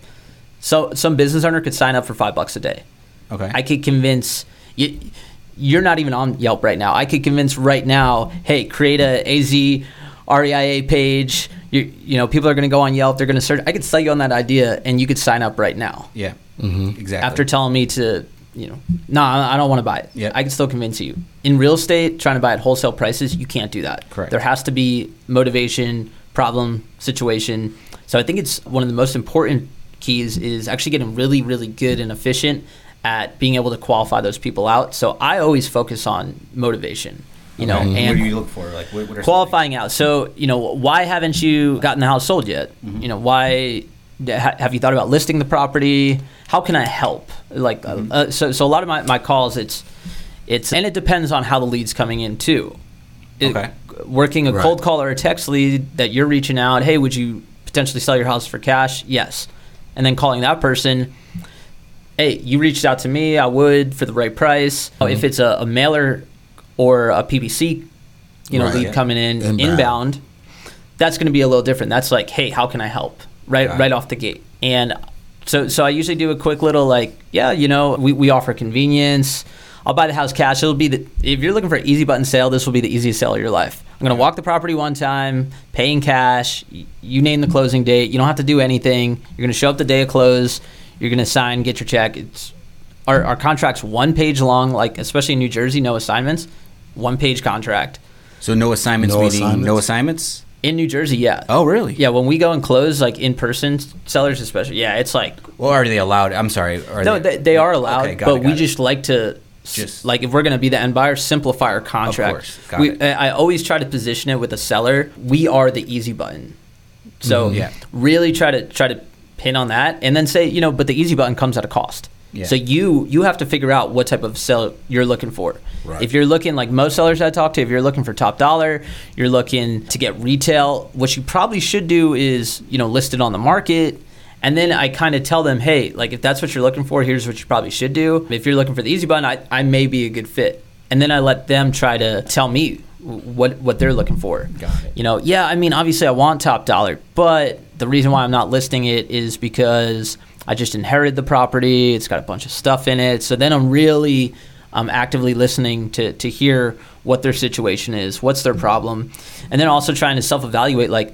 so some business owner could sign up for five bucks a day. Okay. I could convince you, you're not even on Yelp right now. I could convince right now, hey, create a AZREIA page. You, you know, people are going to go on Yelp. They're going to search. I could sell you on that idea, and you could sign up right now. Yeah, mm-hmm. exactly. After telling me to, you know, no, nah, I don't want to buy it. Yeah. I can still convince you. In real estate, trying to buy at wholesale prices, you can't do that. Correct. There has to be motivation, problem, situation. So I think it's one of the most important keys is actually getting really, really good and efficient at being able to qualify those people out. So I always focus on motivation. You know, okay. and what do you look for? Like, what, what are qualifying out? So, you know, why haven't you gotten the house sold yet? Mm-hmm. You know, why ha- have you thought about listing the property? How can I help? Like, mm-hmm. uh, so, so a lot of my, my calls, it's, it's, and it depends on how the lead's coming in too. It, okay. Working a right. cold call or a text lead that you're reaching out, hey, would you potentially sell your house for cash? Yes. And then calling that person, hey, you reached out to me, I would for the right price. Mm-hmm. If it's a, a mailer or a P P C, you know, right, lead yeah. coming in inbound. inbound, that's going to be a little different. That's like, hey, how can I help? Right, right, right off the gate. And so, so I usually do a quick little like, yeah, you know, we, we offer convenience. I'll buy the house cash. It'll be the if you're looking for an easy button sale, this will be the easiest sale of your life. I'm going to walk the property one time, pay in cash. You name the closing date. You don't have to do anything. You're going to show up the day of close. You're going to sign, get your check. It's our, our contract's one page long. Like, especially in New Jersey, no assignments. One page contract. So no assignments no meaning assignments. no assignments? In New Jersey, yeah. Oh, really? Yeah, when we go and close, like, in person, sellers especially, yeah, it's like... Well, are they allowed? I'm sorry. Are no, they, they are allowed, okay, but it, we it. just like to... Just like, if we're going to be the end buyer, simplify our contract. Of course, got we, it. I always try to position it with a seller. We are the easy button. So mm, yeah. really try to try to pin on that, and then say, you know, but the easy button comes at a cost. Yeah. So you you have to figure out what type of sell you're looking for. Right. If you're looking, like most sellers I talk to, if you're looking for top dollar, you're looking to get retail, what you probably should do is, you know, list it on the market. And then I kind of tell them, hey, like, if that's what you're looking for, here's what you probably should do. If you're looking for the easy button, I, I may be a good fit. And then I let them try to tell me what what they're looking for. Got it. You know, yeah, I mean, obviously I want top dollar, but the reason why I'm not listing it is because I just inherited the property. It's got a bunch of stuff in it. So then I'm really I'm actively listening to to hear what their situation is, what's their problem. And then also trying to self-evaluate, like,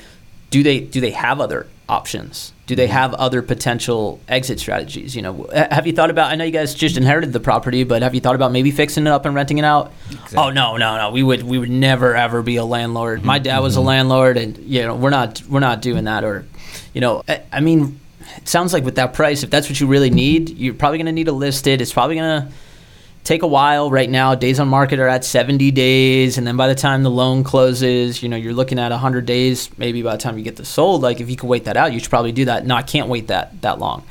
do they do they have other options? Do they have other potential exit strategies? You know, have you thought about, I know you guys just inherited the property, but have you thought about maybe fixing it up and renting it out? Exactly. Oh, no, no, no. We would we would never, ever be a landlord. Mm-hmm. My dad was a landlord, and, you know, we're not we're not doing that. Or, you know, I, I mean, it sounds like with that price, if that's what you really need, you're probably going to need to list it. It's probably going to take a while. Right now, days on market are at seventy days, and then by the time the loan closes, you know, you're looking at one hundred days maybe by the time you get this sold. Like, if you could wait that out, you should probably do that. No, I can't wait that that long.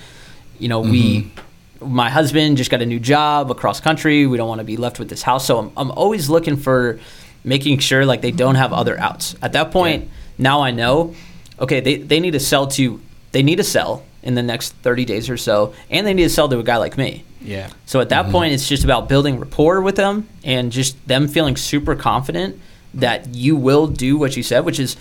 You know, mm-hmm. we my husband just got a new job across country. We don't want to be left with this house. So I'm, I'm always looking for making sure, like, they don't have other outs. At that point, yeah. now I know, okay, they, they need to sell to they need to sell in the next thirty days or so, and they need to sell to a guy like me. Yeah. So at that mm-hmm. point, it's just about building rapport with them and just them feeling super confident that you will do what you said, which is,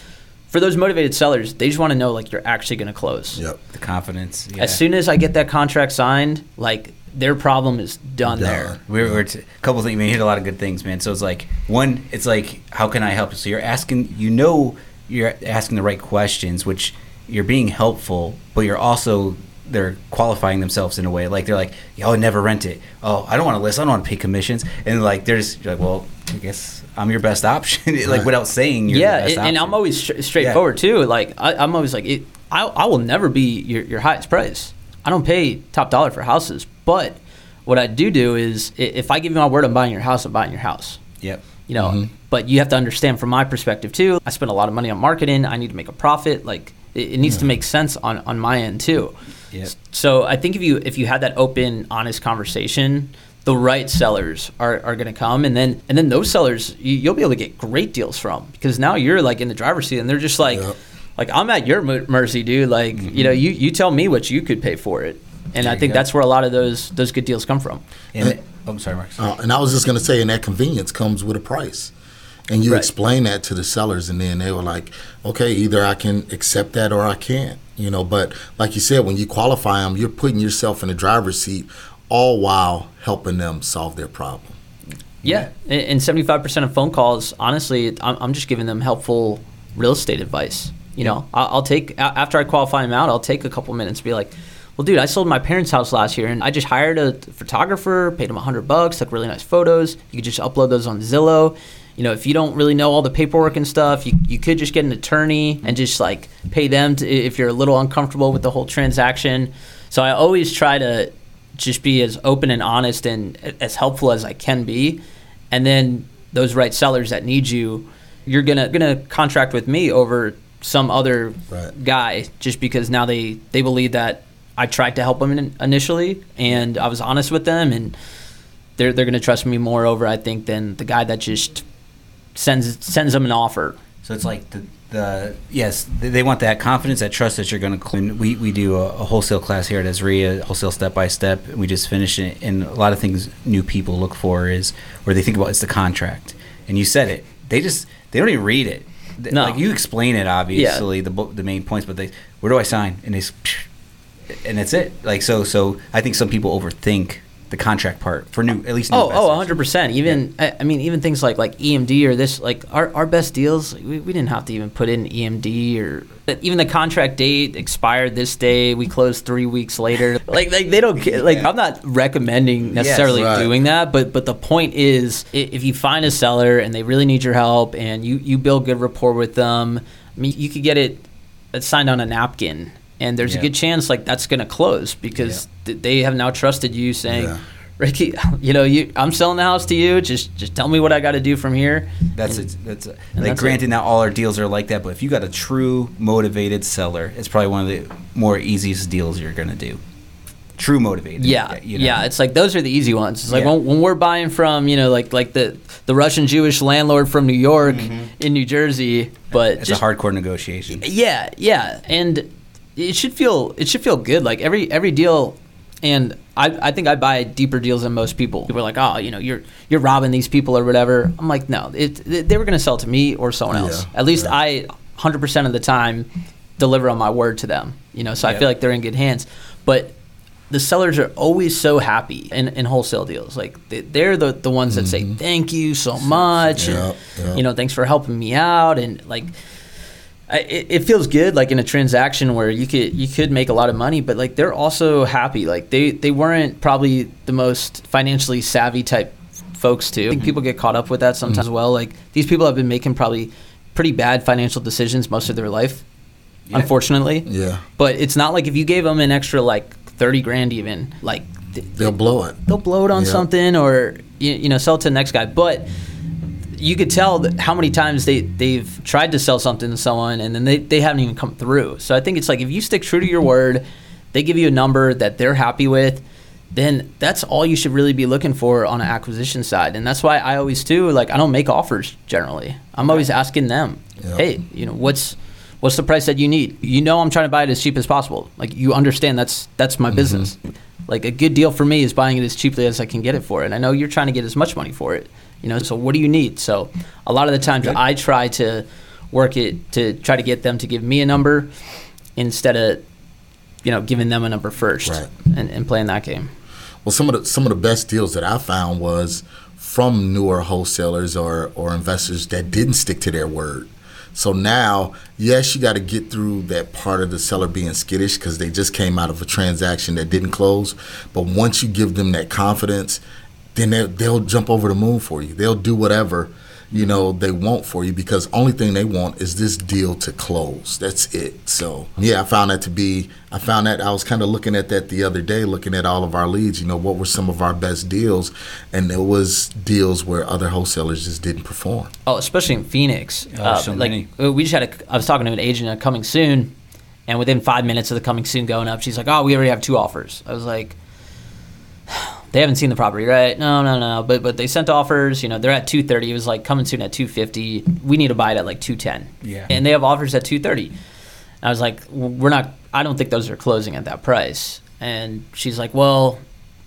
for those motivated sellers, they just want to know, like, you're actually going to close. Yep. The confidence. Yeah. As soon as I get that contract signed, like, their problem is done, done. there. We're, we're t- a couple of things. I mean, you hit a lot of good things, man. So it's like, one, it's like, how can I help you? So you're asking, you know, you're asking the right questions, which you're being helpful, but you're also... they're qualifying themselves in a way, like, they're like, "Yo, I never rent it. Oh, I don't want to list. I don't want to pay commissions." And, like, they're just like, "Well, I guess I'm your best option." Like, right. without saying, you're yeah. the best and option. I'm always sh- straightforward yeah. too. Like, I, I'm always like, it, I, I will never be your, your highest price. I don't pay top dollar for houses, but what I do do is, if I give you my word, I'm buying your house. I'm buying your house. Yep. You know, mm-hmm. but you have to understand from my perspective too. I spend a lot of money on marketing. I need to make a profit. Like, it, it needs yeah. to make sense on on my end too. Yep. So I think if you if you had that open, honest conversation, the right sellers are, are going to come, and then and then those sellers you, you'll be able to get great deals from, because now you're, like, in the driver's seat, and they're just like, yep. like, I'm at your mercy, dude. Like, mm-hmm. you know, you, you tell me what you could pay for it, and there I think go. that's where a lot of those those good deals come from. And, and it, oh, I'm sorry, Mark. Sorry. Uh, and I was just going to say, and that convenience comes with a price. And you right. explain that to the sellers, and then they were like, okay, either I can accept that or I can't. You know, but like you said, when you qualify them, you're putting yourself in the driver's seat, all while helping them solve their problem. Yeah, yeah. And seventy-five percent of phone calls, honestly, I'm just giving them helpful real estate advice. You know, I'll take, after I qualify them out, I'll take a couple minutes and be like, well, dude, I sold my parents' house last year, and I just hired a photographer, paid him a hundred bucks, took really nice photos. You could just upload those on Zillow. You know, if you don't really know all the paperwork and stuff, you, you could just get an attorney and just, like, pay them to, if you're a little uncomfortable with the whole transaction. So I always try to just be as open and honest and as helpful as I can be. And then those right sellers that need you, you're gonna gonna contract with me over some other right. guy, just because now they, they believe that I tried to help them in, initially, and I was honest with them, and they're they're gonna trust me more over, I think, than the guy that just sends sends them an offer. So it's like the the yes, they want that confidence, that trust that you're going to claim. We we do a, a wholesale class here at AZREIA, wholesale step by step. We just finished it, and a lot of things new people look for is, or they think about, it's the contract. And you said it. They just they don't even read it. No. Like, you explain it, obviously, yeah. the the main points, but they, where do I sign? And they and that's it. Like so so I think some people overthink the contract part for new, at least new oh investors. oh one hundred percent. Even yeah. I, I mean even things like like E M D or this, like our, our best deals, we, we didn't have to even put in E M D or even the contract date expired this day, we closed three weeks later. like like they don't like yeah. I'm not recommending necessarily yes, right. doing that, but but the point is if you find a seller and they really need your help and you you build good rapport with them, I mean you could get it signed on a napkin. And there's yeah. a good chance like that's going to close because yeah. th- they have now trusted you saying, yeah. Ricky, you know, you, I'm selling the house to you. Just just tell me what I got to do from here. That's and, it. That's it. Like that's granted, it. Not all our deals are like that, but if you got a true motivated seller, it's probably one of the more easiest deals you're going to do. True motivated. Yeah, you know? yeah. It's like those are the easy ones. It's like yeah. when, when we're buying from, you know, like like the, the Russian Jewish landlord from New York mm-hmm. in New Jersey, but it's just a hardcore negotiation. Yeah, yeah, and. It should feel it should feel good. Like every every deal, and I I think I buy deeper deals than most people. People are like, oh, you know, you're you're robbing these people or whatever. I'm like, no, it they were gonna sell to me or someone else. Yeah, At least yeah. I one hundred percent of the time deliver on my word to them. You know, so yeah. I feel like they're in good hands. But the sellers are always so happy in, in wholesale deals. Like they, they're the the ones that mm-hmm. say thank you so much, yeah, and yeah. you know, thanks for helping me out, and like. It, it feels good, like in a transaction where you could you could make a lot of money, but like they're also happy. Like they, they weren't probably the most financially savvy type folks too. I think people get caught up with that sometimes mm-hmm. as well. Like these people have been making probably pretty bad financial decisions most of their life, yeah. unfortunately. Yeah. But it's not like if you gave them an extra like thirty grand even, like th- they'll blow it. They'll blow it on yeah. something or you, you know sell it to the next guy, but. You could tell that how many times they, they've tried to sell something to someone and then they, they haven't even come through. So I think it's like if you stick true to your word, they give you a number that they're happy with, then that's all you should really be looking for on an acquisition side. And that's why I always do, like I don't make offers generally. I'm always asking them, yep. hey, you know, what's what's the price that you need? You know I'm trying to buy it as cheap as possible. Like you understand that's that's my mm-hmm. business. Like a good deal for me is buying it as cheaply as I can get it for. And I know you're trying to get as much money for it. You know, so what do you need? So a lot of the times Good. I try to work it to try to get them to give me a number instead of, you know, giving them a number first right. and, and playing that game. Well, some of the some of the best deals that I found was from newer wholesalers or, or investors that didn't stick to their word. So now, yes, you got to get through that part of the seller being skittish because they just came out of a transaction that didn't close. But once you give them that confidence, then they'll, they'll jump over the moon for you. They'll do whatever, you know, they want for you because only thing they want is this deal to close. That's it. So, yeah, I found that to be, I found that, I was kind of looking at that the other day, looking at all of our leads, you know, what were some of our best deals? And it was deals where other wholesalers just didn't perform. Oh, especially in Phoenix. Oh, uh, so like many. We just had a, I was talking to an agent at Coming Soon, and within five minutes of the Coming Soon going up, she's like, oh, we already have two offers. I was like, they haven't seen the property, right? No, no, no. But but they sent offers. You know, they're at two thirty. It was like Coming Soon at two fifty. We need to buy it at like two ten. Yeah. And they have offers at two thirty. I was like, we're not. I don't think those are closing at that price. And she's like, well,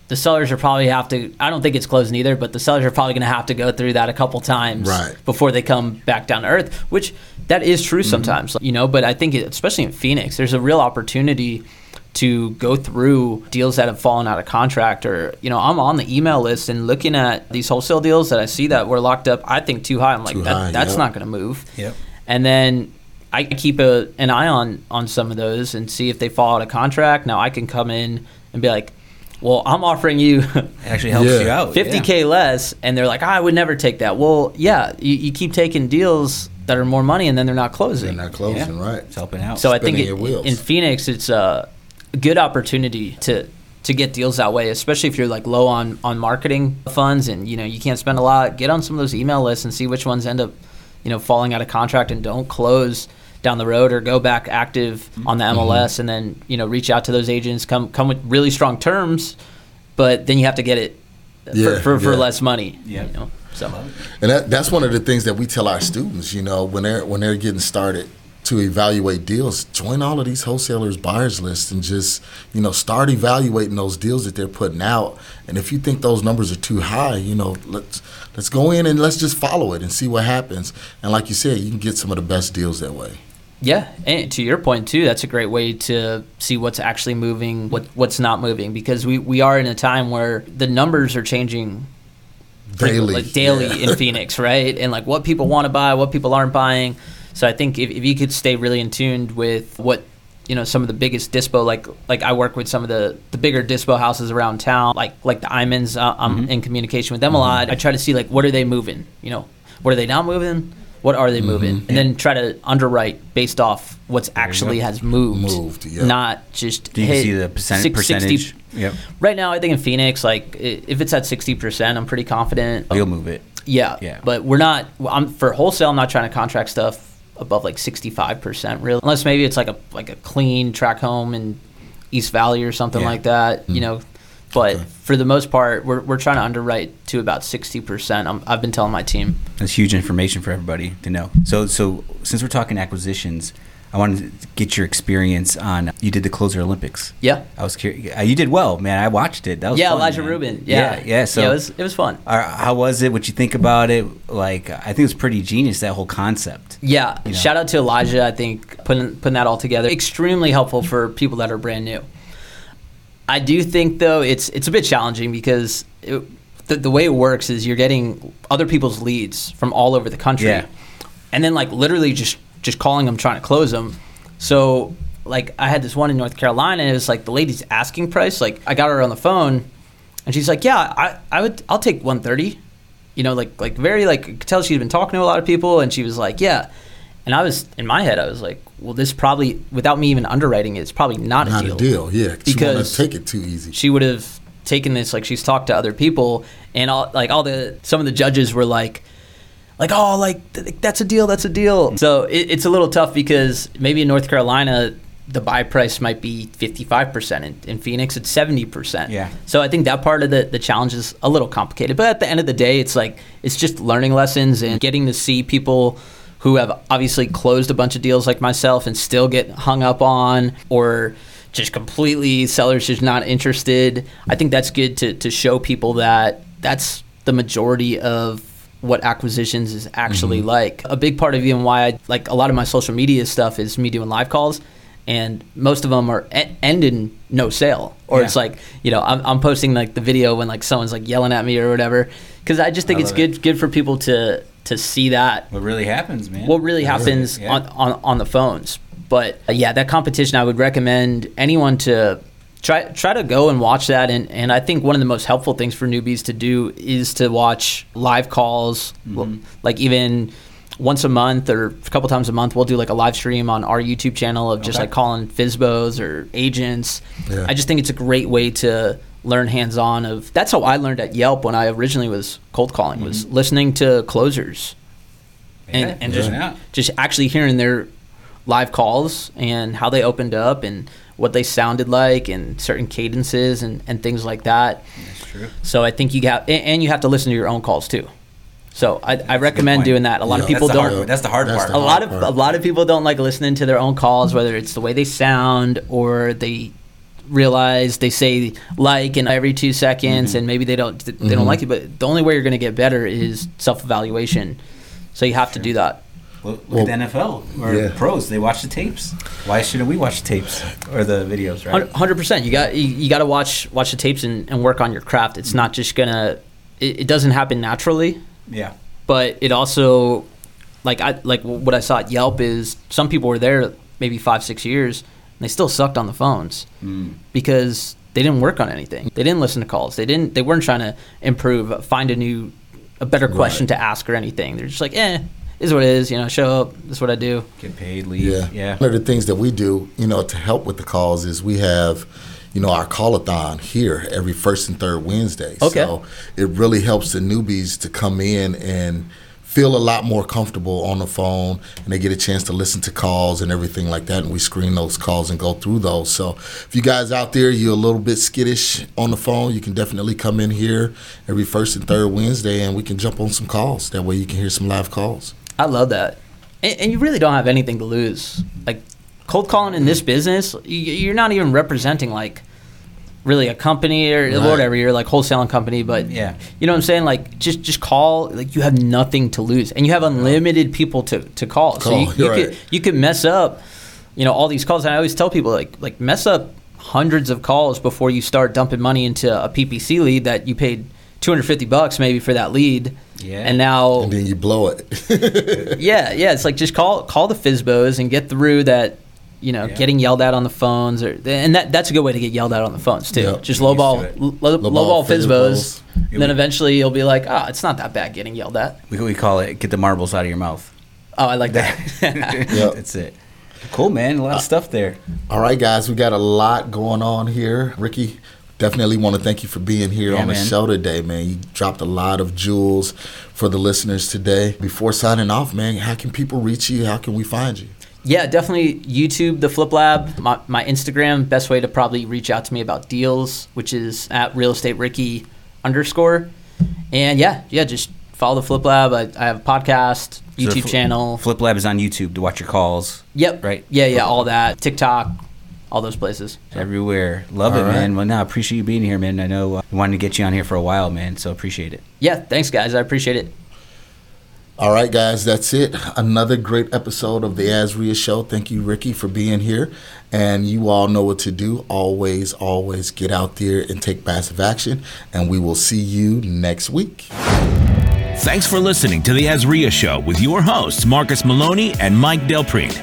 the sellers are probably have to. I don't think it's closing either. But the sellers are probably going to have to go through that a couple times right. before they come back down to earth. Which that is true mm-hmm. sometimes, you know. But I think, it, especially in Phoenix, there's a real opportunity to go through deals that have fallen out of contract or, you know, I'm on the email list and looking at these wholesale deals that I see that were locked up, I think too high. I'm like, that, high, that's yep. not going to move. Yep. And then I keep a, an eye on, on some of those and see if they fall out of contract. Now I can come in and be like, well, I'm offering you it actually helps yeah. you out fifty K yeah. less. And they're like, oh, I would never take that. Well, yeah, you, you keep taking deals that are more money and then they're not closing. They're not closing, yeah. right. It's helping out. So Spinning I think it, in Phoenix, it's uh, good opportunity to to get deals that way, especially if you're like low on on marketing funds and you know you can't spend a lot. Get on some of those email lists and see which ones end up you know falling out of contract and don't close down the road, or go back active on the M L S mm-hmm. and then you know reach out to those agents, come come with really strong terms, but then you have to get it yeah, for, for, yeah. for less money yeah you know, so. And that, that's one of the things that we tell our students, you know, when they're when they're getting started to evaluate deals, join all of these wholesalers buyers lists and just, you know, start evaluating those deals that they're putting out. And if you think those numbers are too high, you know, let's let's go in and let's just follow it and see what happens. And like you said, you can get some of the best deals that way. Yeah, and to your point too, that's a great way to see what's actually moving, what what's not moving, because we, we are in a time where the numbers are changing daily, like daily yeah. in Phoenix, right? And like what people want to buy, what people aren't buying. So I think if, if you could stay really in tune with what, you know, some of the biggest dispo, like like I work with some of the, the bigger dispo houses around town, like like the Imans, uh, I'm mm-hmm. in communication with them mm-hmm. a lot. I try to see like what are they moving, you know, what are they not moving? What are they moving? Mm-hmm. And then try to underwrite based off what's actually yep. has moved, moved yep. not just Do you hey, see the percent, six, percentage? sixty Yep. Right now, I think in Phoenix, like if it's at sixty percent, I'm pretty confident. You'll move it. Yeah. yeah. But we're not, I'm for wholesale, I'm not trying to contract stuff above like sixty-five percent really, unless maybe it's like a like a clean tract home in East Valley or something yeah. like that, mm-hmm. you know. But okay. for the most part, we're we're trying to underwrite to about sixty percent. I'm, I've been telling my team. That's huge information for everybody to know. So so since we're talking acquisitions, I wanted to get your experience on. You did the Closer Olympics. Yeah, I was curious. You did well, man. I watched it. That was yeah, fun, Elijah man. Rubin. Yeah, yeah. yeah so yeah, it was it was fun. How was it? What you think about it? Like, I think it was pretty genius, that whole concept. Yeah, you know? Shout out to Elijah. I think putting putting that all together, extremely helpful for people that are brand new. I do think, though, it's it's a bit challenging because it, the, the way it works is you're getting other people's leads from all over the country, yeah. and then like literally just, just calling them, trying to close them. So like I had this one in North Carolina, and it was like the lady's asking price. Like I got her on the phone, and she's like, "Yeah, I, I would I'll take one thirty," you know, like like very like I could tell she'd been talking to a lot of people, and she was like, "Yeah." And I was, in my head, I was like, well, this probably, without me even underwriting it, it's probably not, not a deal. Not a deal, yeah. She because she wouldn't take it too easy. She would have taken this, like, she's talked to other people, and all, like, all the, some of the judges were like, like, oh, like, th- that's a deal, that's a deal. So it, it's a little tough because maybe in North Carolina, the buy price might be fifty-five percent. In, in Phoenix, it's seventy percent. Yeah. So I think that part of the, the challenge is a little complicated. But at the end of the day, it's like, it's just learning lessons and getting to see people who have obviously closed a bunch of deals like myself and still get hung up on, or just completely sellers just not interested. I think that's good to to show people that that's the majority of what acquisitions is actually mm-hmm. like. A big part of even why I, like a lot of my social media stuff is me doing live calls, and most of them are e- end in no sale, or yeah. it's like, you know, I'm, I'm posting like the video when like someone's like yelling at me or whatever, because I just think I it's good it. good for people to. to see that. What really happens, man. What really happens yeah. on, on, on the phones. But uh, yeah, that competition, I would recommend anyone to try try to go and watch that. And, and I think one of the most helpful things for newbies to do is to watch live calls. Mm-hmm. Like even once a month or a couple times a month, we'll do like a live stream on our YouTube channel of just okay. like calling F S B Os or agents. Yeah. I just think it's a great way to learn hands-on of. That's how I learned at Yelp when I originally was cold calling, mm-hmm. was listening to closers and, yeah, and just yeah. just actually hearing their live calls and how they opened up and what they sounded like and certain cadences and, and things like that. That's true. So I think you got, and you have to listen to your own calls too. So I, I recommend doing that. A lot yeah. of people that's don't. Hard, that's the hard that's part. The hard a lot of part. a lot of people don't like listening to their own calls, whether it's the way they sound or they realize they say like in every two seconds, mm-hmm. and maybe they don't they mm-hmm. don't like it. But the only way you're going to get better is self evaluation. So you have sure. to do that. Well, look well, at the N F L or yeah. the pros. They watch the tapes. Why shouldn't we watch the tapes or the videos? Right. one hundred percent. You got you, you got to watch watch the tapes and, and work on your craft. It's not just gonna. It, it doesn't happen naturally. Yeah, but it also, like I like what I saw at Yelp is some people were there maybe five six years and they still sucked on the phones mm. because they didn't work on anything. They didn't listen to calls. They didn't. They weren't trying to improve, find a new, a better question right. to ask or anything. They're just like, eh, is what it is. You know, show up. This is what I do. Get paid, leave. Yeah. yeah. One of the things that we do, you know, to help with the calls is we have. You know, our call-a-thon here every first and third Wednesday. Okay. So it really helps the newbies to come in and feel a lot more comfortable on the phone, and they get a chance to listen to calls and everything like that, and we screen those calls and go through those. So if you guys out there, you're a little bit skittish on the phone, you can definitely come in here every first and third Wednesday, and we can jump on some calls. That way you can hear some live calls. I love that. And, and you really don't have anything to lose. Like cold calling in this business, you're not even representing like really a company or right. whatever, you're like wholesaling company, but yeah, you know what I'm saying? Like just, just call, like you have nothing to lose and you have unlimited people to, to call. So call. you, you right. could, you could mess up, you know, all these calls. And I always tell people like, like mess up hundreds of calls before you start dumping money into a P P C lead that you paid two hundred fifty bucks maybe for that lead. Yeah. And now and then you blow it. yeah. Yeah. It's like, just call, call the F S B Os and get through that, you know, yeah. getting yelled at on the phones, or and that that's a good way to get yelled at on the phones too. Yep. Just lowball, low, low ball F S B Os, and then eventually you'll be like, ah, oh, it's not that bad getting yelled at. We we call it get the marbles out of your mouth. Oh, I like that. yep. That's it. Cool, man. A lot uh, of stuff there. All right, guys, we got a lot going on here. Ricky, definitely want to thank you for being here yeah, on man. the show today, man. You dropped a lot of jewels for the listeners today. Before signing off, man, how can people reach you? How can we find you? Yeah, definitely YouTube, The Flip Lab, my, my Instagram, best way to probably reach out to me about deals, which is at realestatericky underscore. And yeah, yeah, just follow The Flip Lab. I, I have a podcast, YouTube so fl- channel. Flip Lab is on YouTube to watch your calls. Yep. Right? Yeah, yeah, all that. TikTok, all those places. So. Everywhere. Love all it, right. man. Well, no, I appreciate you being here, man. I know uh, we wanted to get you on here for a while, man, so appreciate it. Yeah, thanks, guys. I appreciate it. All right, guys, that's it. Another great episode of the AZREIA Show. Thank you, Ricky, for being here. And you all know what to do. Always, always get out there and take passive action. And we will see you next week. Thanks for listening to the AZREIA Show with your hosts, Marcus Maloney and Mike Delprete.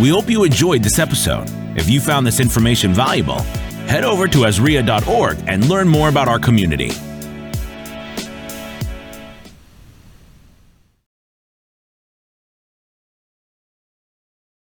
We hope you enjoyed this episode. If you found this information valuable, head over to azrea dot org and learn more about our community.